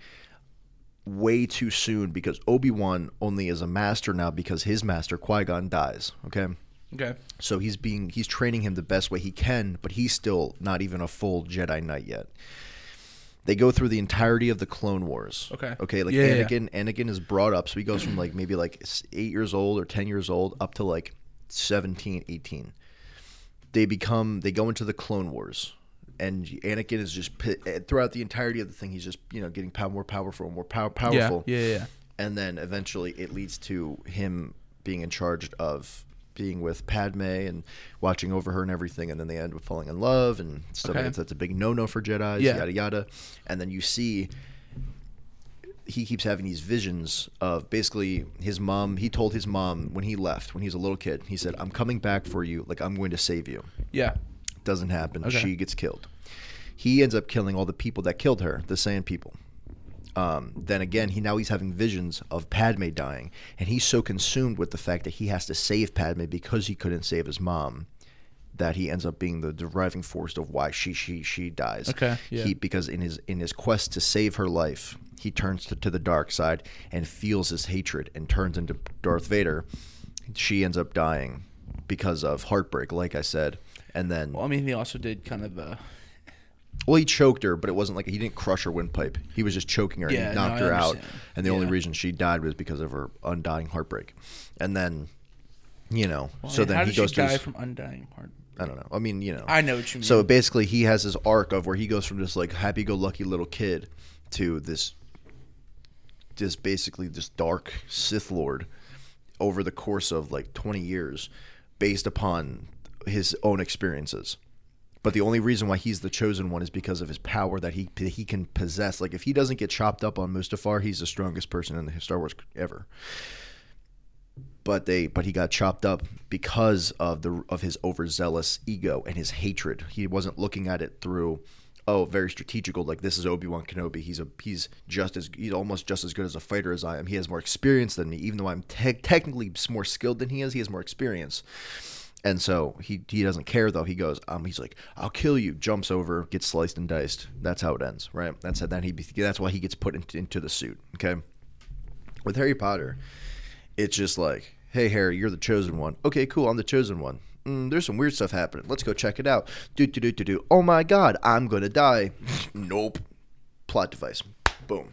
Way too soon because Obi-Wan only is a master now because his master Qui-Gon dies. Okay. Okay. So he's being he's training him the best way he can, but he's still not even a full Jedi Knight yet. they go through the entirety of the Clone Wars. Okay. Okay. Like yeah, Anakin, yeah. Anakin is brought up, so he goes from like maybe like eight years old or ten years old up to like seventeen, eighteen. They become. They go into the Clone Wars, and Anakin is just throughout the entirety of the thing. He's just you know getting power, more powerful, more power, powerful. Yeah. Yeah. Yeah. And then eventually, it leads to him being in charge of being with Padme and watching over her and everything, and then they end up falling in love and stuff. Okay. Like that's a big no-no for Jedis, yeah. yada yada. And then you see he keeps having these visions of basically his mom. He told his mom when he left, when he was a little kid, he said, "I'm coming back for you. Like I'm going to save you." Yeah, doesn't happen. Okay. She gets killed. He ends up killing all the people that killed her, the Sand people. Um, then again, he now he's having visions of Padme dying, and he's so consumed with the fact that he has to save Padme because he couldn't save his mom, that he ends up being the driving force of why she she she dies. Okay, yeah. He because in his in his quest to save her life, he turns to, to the dark side and feels his hatred and turns into Darth Vader. She ends up dying because of heartbreak, like I said, and then. Well, I mean, he also did kind of. Uh... Well, he choked her, but it wasn't like he didn't crush her windpipe. He was just choking her yeah, and he knocked no, her out. And the yeah. only reason she died was because of her undying heartbreak. And then, you know, well, so then how he did goes she to die his, from undying heartbreak. I don't know. I mean, you know, I know what you mean. So basically, he has this arc of where he goes from this like happy-go-lucky little kid to this, just basically this dark Sith Lord over the course of like twenty years, based upon his own experiences. But the only reason why he's the chosen one is because of his power that he he can possess. Like, if he doesn't get chopped up on Mustafar, he's the strongest person in the Star Wars ever. But they but he got chopped up because of the of his overzealous ego and his hatred. He wasn't looking at it through, oh, very strategical. Like, this is Obi-Wan Kenobi. He's a he's just as he's almost just as good as a fighter as I am. He has more experience than me, even though I'm te- technically more skilled than he is. He has more experience. And so he he doesn't care, though. He goes, um, he's like, I'll kill you, jumps over, gets sliced and diced. That's how it ends, right? That's how, then he, that's why he gets put in, into the suit, okay? With Harry Potter, it's just like, hey, Harry, you're the chosen one. Okay, cool, I'm the chosen one. Mm, there's some weird stuff happening. Let's go check it out. Do-do-do-do-do. Oh, my God, I'm going to die. Nope. Plot device. Boom.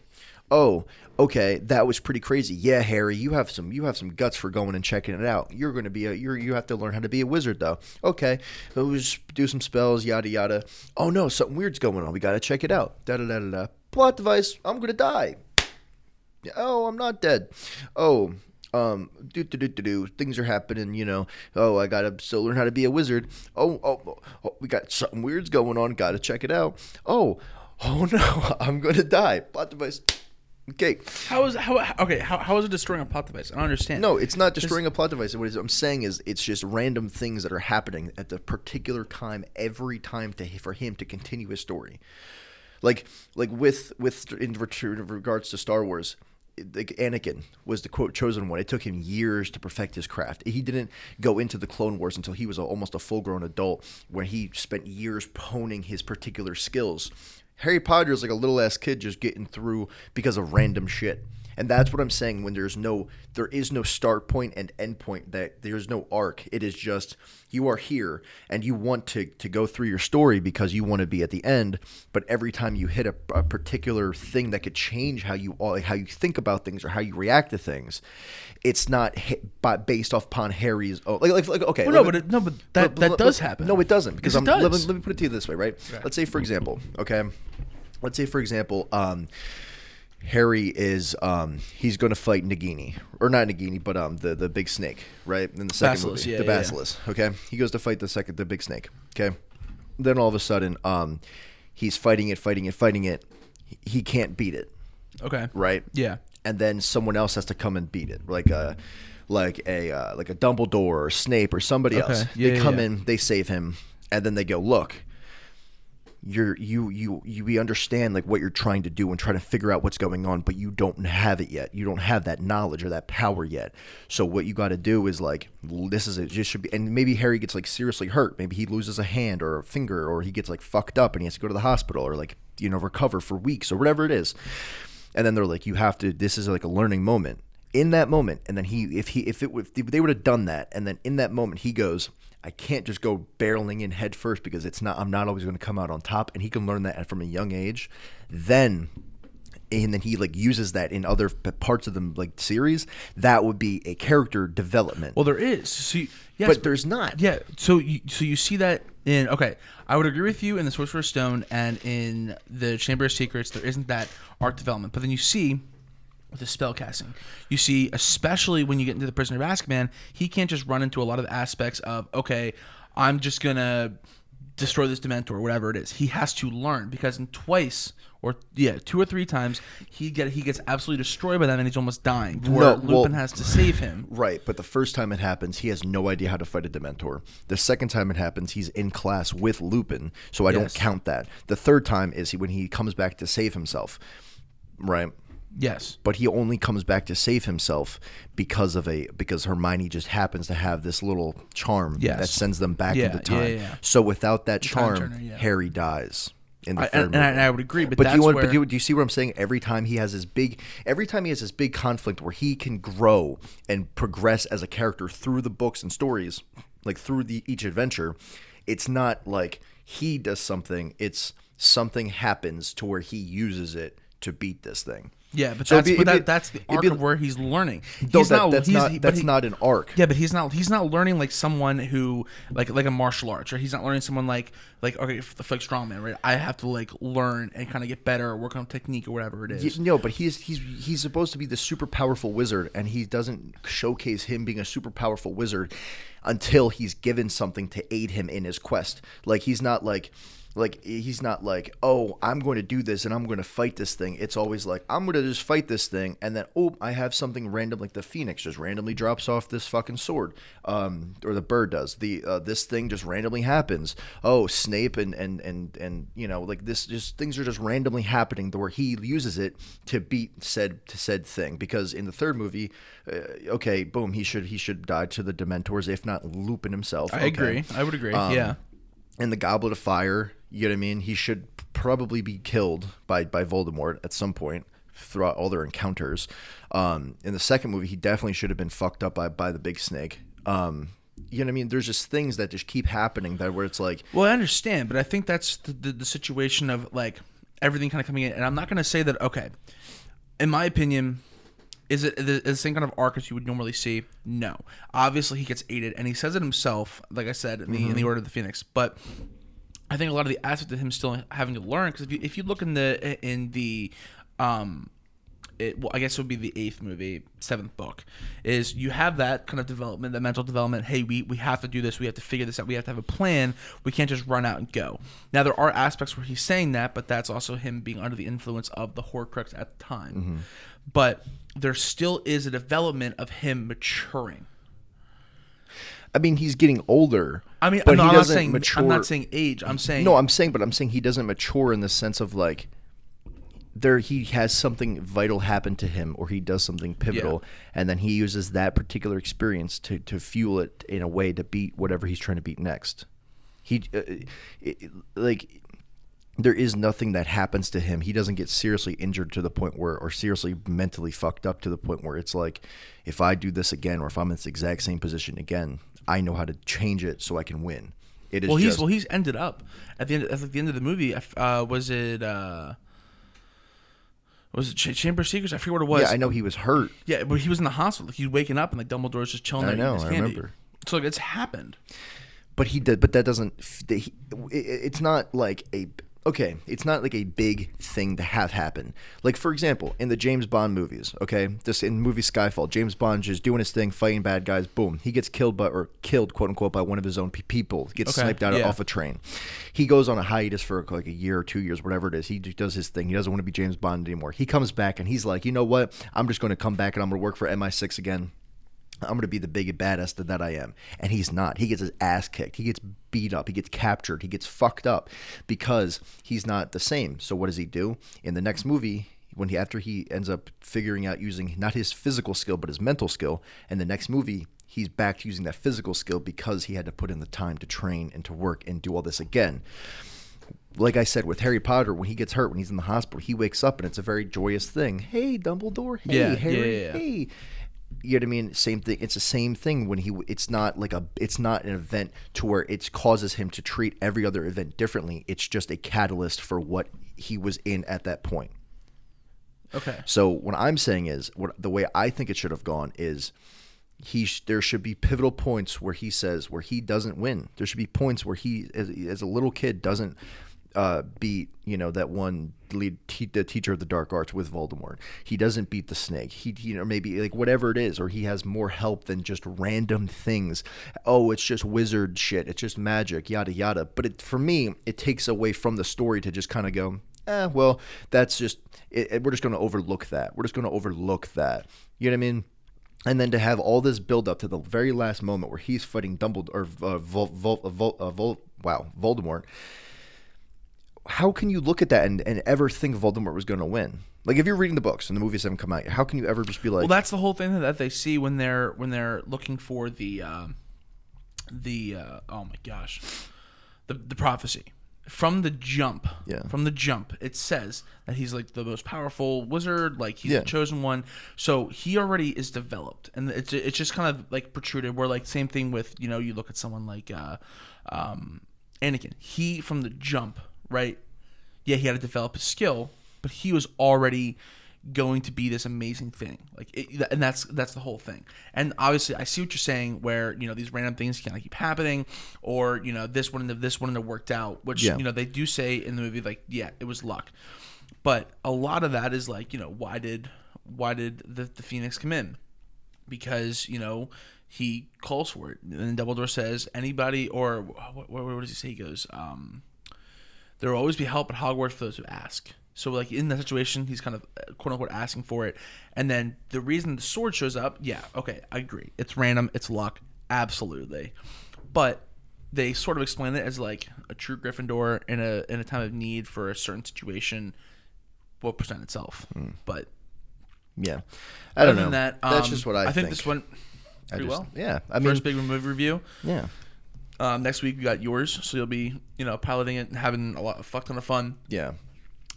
Oh, okay, that was pretty crazy. Yeah, Harry, you have some you have some guts for going and checking it out. You're going to be a you you have to learn how to be a wizard though. Okay, so we'll just do some spells, yada yada. Oh no, something weird's going on. We got to check it out. Da da da da. Plot device. I'm going to die. Oh, I'm not dead. Oh, um, do do do do do. Things are happening. You know. Oh, I got to still learn how to be a wizard. Oh oh, oh we got something weird's going on. Got to check it out. Oh oh no, I'm going to die. Plot device. Okay. How is how okay? How how is it destroying a plot device? I don't understand. No, it's not destroying it's, a plot device. What I'm saying is, it's just random things that are happening at the particular time, every time, to for him to continue his story. Like like with with in regards to Star Wars, like Anakin was the quote chosen one. It took him years to perfect his craft. He didn't go into the Clone Wars until he was a, almost a full grown adult, where he spent years honing his particular skills. Harry Potter is like a little ass kid just getting through because of random shit. And that's what I'm saying when there's no there is no start point and end point, that there's no arc. It is just you are here and you want to, to go through your story because you want to be at the end. But every time you hit a, a particular thing that could change how you how you think about things or how you react to things, it's not hit by, based off upon Harry's own. Like, like, like okay. Well, no, but it, no, but that, but, that but, does but, happen. No, it doesn't. Because yes, it I'm, does. Let, let me put it to you this way, right? right? Let's say, for example, okay. Let's say, for example, um, Harry is um, he's going to fight Nagini, or not Nagini, but um, the the big snake, right? In the second basilisk, movie, yeah, the yeah, basilisk. Yeah. Okay, he goes to fight the second the big snake. Okay, then all of a sudden, um, he's fighting it, fighting it, fighting it. He can't beat it. Okay. Right. Yeah. And then someone else has to come and beat it, like a like a uh, like a Dumbledore or Snape or somebody okay. else. Yeah, they yeah, come yeah. in, they save him, and then they go, look. You're you you you we understand like what you're trying to do and try to figure out what's going on, but you don't have it yet. You don't have that knowledge or that power yet. So what you got to do is like this is it. Just should be, and maybe Harry gets like seriously hurt. Maybe he loses a hand or a finger, or he gets like fucked up and he has to go to the hospital or like you know recover for weeks or whatever it is. And then they're like, you have to. This is like a learning moment in that moment. And then he if he if it if they would have done that, and then in that moment he goes, I can't just go barreling in head first because it's not, I'm not always going to come out on top. And he can learn that from a young age. Then, and then he like uses that in other parts of the like series. That would be a character development. Well, there is. So you, yes, but, but there's not. Yeah. So you, so you see that in, okay, I would agree with you in the Sorcerer's Stone and in the Chamber of Secrets, there isn't that arc development. But then you see with the spell casting, you see, especially when you get into the Prisoner of Azkaban, he can't just run into a lot of the aspects of, okay, I'm just going to destroy this Dementor or whatever it is. He has to learn because in twice or yeah, two or three times he get he gets absolutely destroyed by them and he's almost dying. Where no, Lupin well, has to save him. Right, but the first time it happens, he has no idea how to fight a Dementor. The second time it happens, he's in class with Lupin, so I yes. don't count that. The third time is when he comes back to save himself. Right. Yes. But he only comes back to save himself because of a because Hermione just happens to have this little charm yes. that sends them back yeah, into time. Yeah, yeah. So without that the charm, turner, yeah. Harry dies in the I, third and, movie. And I would agree, but, but that's do you want, where... But do you, do you see what I'm saying? Every time he has his big every time he has this big conflict where he can grow and progress as a character through the books and stories, like through the each adventure, it's not like he does something, it's something happens to where he uses it to beat this thing. Yeah, but so that's be, but that, be, that's the arc be, of where he's learning. He's that, not that's, he's, not, he, that's he, not an arc. Yeah, but he's not he's not learning like someone who like like a martial arts, or he's not learning someone like like okay, like strongman, right? I have to like learn and kind of get better or work on technique or whatever it is. You no, know, but he's he's he's supposed to be the super powerful wizard, and he doesn't showcase him being a super powerful wizard until he's given something to aid him in his quest. Like he's not like. Like, he's not like, oh, I'm going to do this and I'm going to fight this thing. It's always like, I'm going to just fight this thing. And then, oh, I have something random, like the phoenix just randomly drops off this fucking sword. Um, or the bird does. The uh, this thing just randomly happens. Oh, Snape and, and, and, and you know, like this, just things are just randomly happening to where he uses it to beat said to said thing. Because in the third movie, uh, okay, boom, he should he should die to the Dementors, if not Lupin himself. I okay. agree. I would agree, um, yeah. And the Goblet of Fire... You know what I mean? He should probably be killed by, by Voldemort at some point throughout all their encounters. Um, in the second movie, he definitely should have been fucked up by, by the big snake. Um, you know what I mean? There's just things that just keep happening that where it's like... Well, I understand, but I think that's the, the, the situation of like everything kind of coming in. And I'm not going to say that, okay, in my opinion... Is it the same kind of arc as you would normally see? No. Obviously, he gets aided, and he says it himself, like I said, in the, mm-hmm. in the Order of the Phoenix. But... I think a lot of the aspect of him still having to learn, because if you, if you look in the in the, um, it, well, I guess it would be the eighth movie, seventh book, is you have that kind of development, that mental development. Hey, we we have to do this. We have to figure this out. We have to have a plan. We can't just run out and go. Now there are aspects where he's saying that, but that's also him being under the influence of the Horcrux at the time. Mm-hmm. But there still is a development of him maturing. I mean, he's getting older. I mean, but no, he doesn't I'm, not saying, I'm not saying age. I'm saying no. I'm saying, but I'm saying he doesn't mature in the sense of like there he has something vital happen to him, or he does something pivotal, yeah. and then he uses that particular experience to to fuel it in a way to beat whatever he's trying to beat next. He uh, it, like. There is nothing that happens to him. He doesn't get seriously injured to the point where, or seriously mentally fucked up to the point where it's like, if I do this again, or if I'm in this exact same position again, I know how to change it so I can win. It is well, he's just, well, he's ended up at the end. At the end of the movie, uh, was it uh, was it Ch- Chamber of Secrets? I forget what it was. Yeah, I know he was hurt. Yeah, but he was in the hospital. Like, he's waking up and like Dumbledore's just chilling. I know. His I candy. remember. So like, it's happened. But he did. But that doesn't. He, it's not like a. Okay, it's not like a big thing to have happen. Like, for example, in the James Bond movies, okay, this in movie Skyfall, James Bond just doing his thing, fighting bad guys, boom. He gets killed by, or killed, quote unquote, by one of his own people, gets okay, sniped out yeah. off a train. He goes on a hiatus for like a year or two years, whatever it is. He does his thing. He doesn't want to be James Bond anymore. He comes back and he's like, you know what? I'm just going to come back and I'm going to work for M I six again. I'm going to be the big badass that, that I am. And he's not. He gets his ass kicked. He gets beat up. He gets captured. He gets fucked up because he's not the same. So what does he do? In the next movie, when he after he ends up figuring out using not his physical skill but his mental skill, in the next movie, he's back to using that physical skill because he had to put in the time to train and to work and do all this again. Like I said, with Harry Potter, when he gets hurt, when he's in the hospital, he wakes up and it's a very joyous thing. Hey, Dumbledore. Hey, yeah, Harry. Yeah, yeah. Hey. You know what I mean? Same thing. It's the same thing when he. It's not like a. It's not an event to where it causes him to treat every other event differently. It's just a catalyst for what he was in at that point. Okay. So what I'm saying is, what the way I think it should have gone is, he sh- there should be pivotal points where he says where he doesn't win. There should be points where he, as, as a little kid, doesn't uh, beat you know that one lead te- the teacher of the dark arts with Voldemort. He doesn't beat the snake. He you know maybe like whatever it is, or he has more help than just random things. Oh, it's just wizard shit. It's just magic. Yada yada. But it, for me, it takes away from the story to just kind of go. Eh, well, that's just, it, it, we're just going to overlook that. We're just going to overlook that. You know what I mean? And then to have all this build up to the very last moment where he's fighting Dumbledore, or uh, Vol, Vol, Vol, uh, Vol, wow, Voldemort. How can you look at that and, and ever think Voldemort was going to win? Like, if you're reading the books and the movies haven't come out yet, how can you ever just be like... Well, that's the whole thing that they see when they're when they're looking for the, uh, the uh, oh my gosh, the the prophecy. From the jump, yeah. From the jump, it says that he's like the most powerful wizard, like he's yeah. the chosen one. So he already is developed, and it's it's just kind of like protruded. Where like same thing with you know you look at someone like uh, um, Anakin. He from the jump, right? Yeah, he had to develop his skill, but he was already going to be this amazing thing. Like, it, and that's that's the whole thing. And obviously, I see what you're saying, where you know these random things kind of keep happening, or you know this wouldn't have this wouldn't have worked out. Which yeah. you know they do say in the movie, like yeah, it was luck. But a lot of that is like you know why did why did the, the Phoenix come in? Because you know he calls for it, and then Dumbledore says anybody or what, what, what does he say? He goes, um, there will always be help at Hogwarts for those who ask. So, like, in that situation, he's kind of, quote-unquote, asking for it. And then the reason the sword shows up, yeah, okay, I agree. It's random. It's luck. Absolutely. But they sort of explain it as, like, a true Gryffindor in a in a time of need for a certain situation will present itself. Mm. But, yeah. I don't know. That, um, That's just what I, I think. I think this went pretty just, well. Yeah. I mean, first big movie review. Yeah. Um, next week, we got yours. So, you'll be, you know, piloting it and having a lot, a fuck ton of fun. Yeah.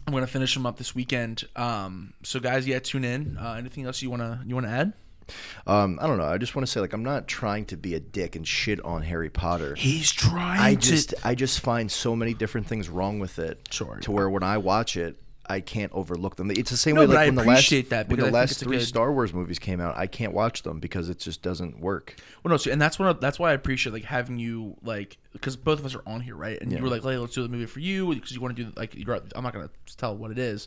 I'm going to finish them up this weekend. Um, so, guys, yeah, tune in. Uh, anything else you want to you want to add? Um, I don't know. I just want to say, like, I'm not trying to be a dick and shit on Harry Potter. He's trying I to. Just, I just find so many different things wrong with it. Sure. To where when I watch it, I can't overlook them. It's the same no, way like I when, the last, that when the I last three good... Star Wars movies came out, I can't watch them because it just doesn't work. Well, no, so, and that's one. That's why I appreciate like having you like because both of us are on here, right? And yeah. you were like, hey, let's do the movie for you because you want to do like you're, I'm not going to tell what it is,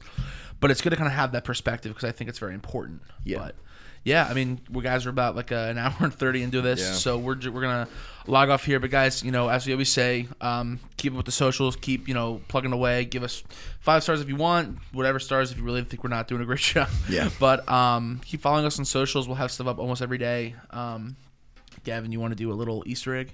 but it's good to kind of have that perspective because I think it's very important. Yeah. But yeah, I mean, we guys are about like an hour and thirty into this, yeah. so we're we're gonna log off here. But guys, you know, as we always say, um, keep up with the socials, keep you know plugging away. Give us five stars if you want, whatever stars if you really think we're not doing a great job. Yeah. But um, keep following us on socials. We'll have stuff up almost every day. Um, Gavin, you want to do a little Easter egg?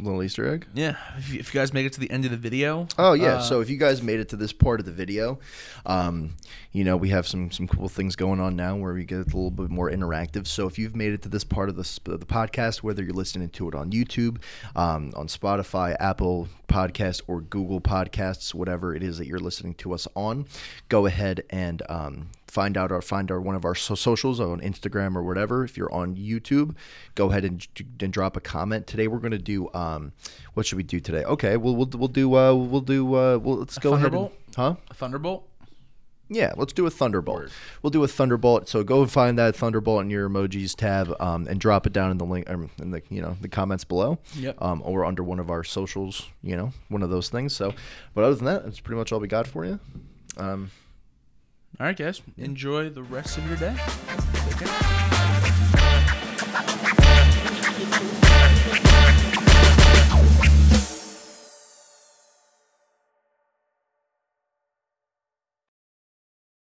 Little Easter egg? Yeah. If you, if you guys make it to the end of the video. Oh, yeah. Uh, so if you guys made it to this part of the video, um, you know, we have some some cool things going on now where we get a little bit more interactive. So if you've made it to this part of the, the podcast, whether you're listening to it on YouTube, um, on Spotify, Apple Podcasts, or Google Podcasts, whatever it is that you're listening to us on, go ahead and um, find out or find our one of our so- socials on Instagram or whatever. If you're on YouTube, go ahead and, and drop a comment. Today we're going to do um, what should we do today? Okay, we'll we'll, we'll do uh, we'll do uh, we'll, let's a go ahead and, huh? A thunderbolt. Yeah, let's do a Thunderbolt. Word. We'll do a Thunderbolt. So go and find that Thunderbolt in your emojis tab um, and drop it down in the link um, in the you know the comments below. Yep. Um, or under one of our socials, you know, one of those things. So, but other than that, that's pretty much all we got for you. Um, all right, guys. Enjoy the rest of your day. Take care.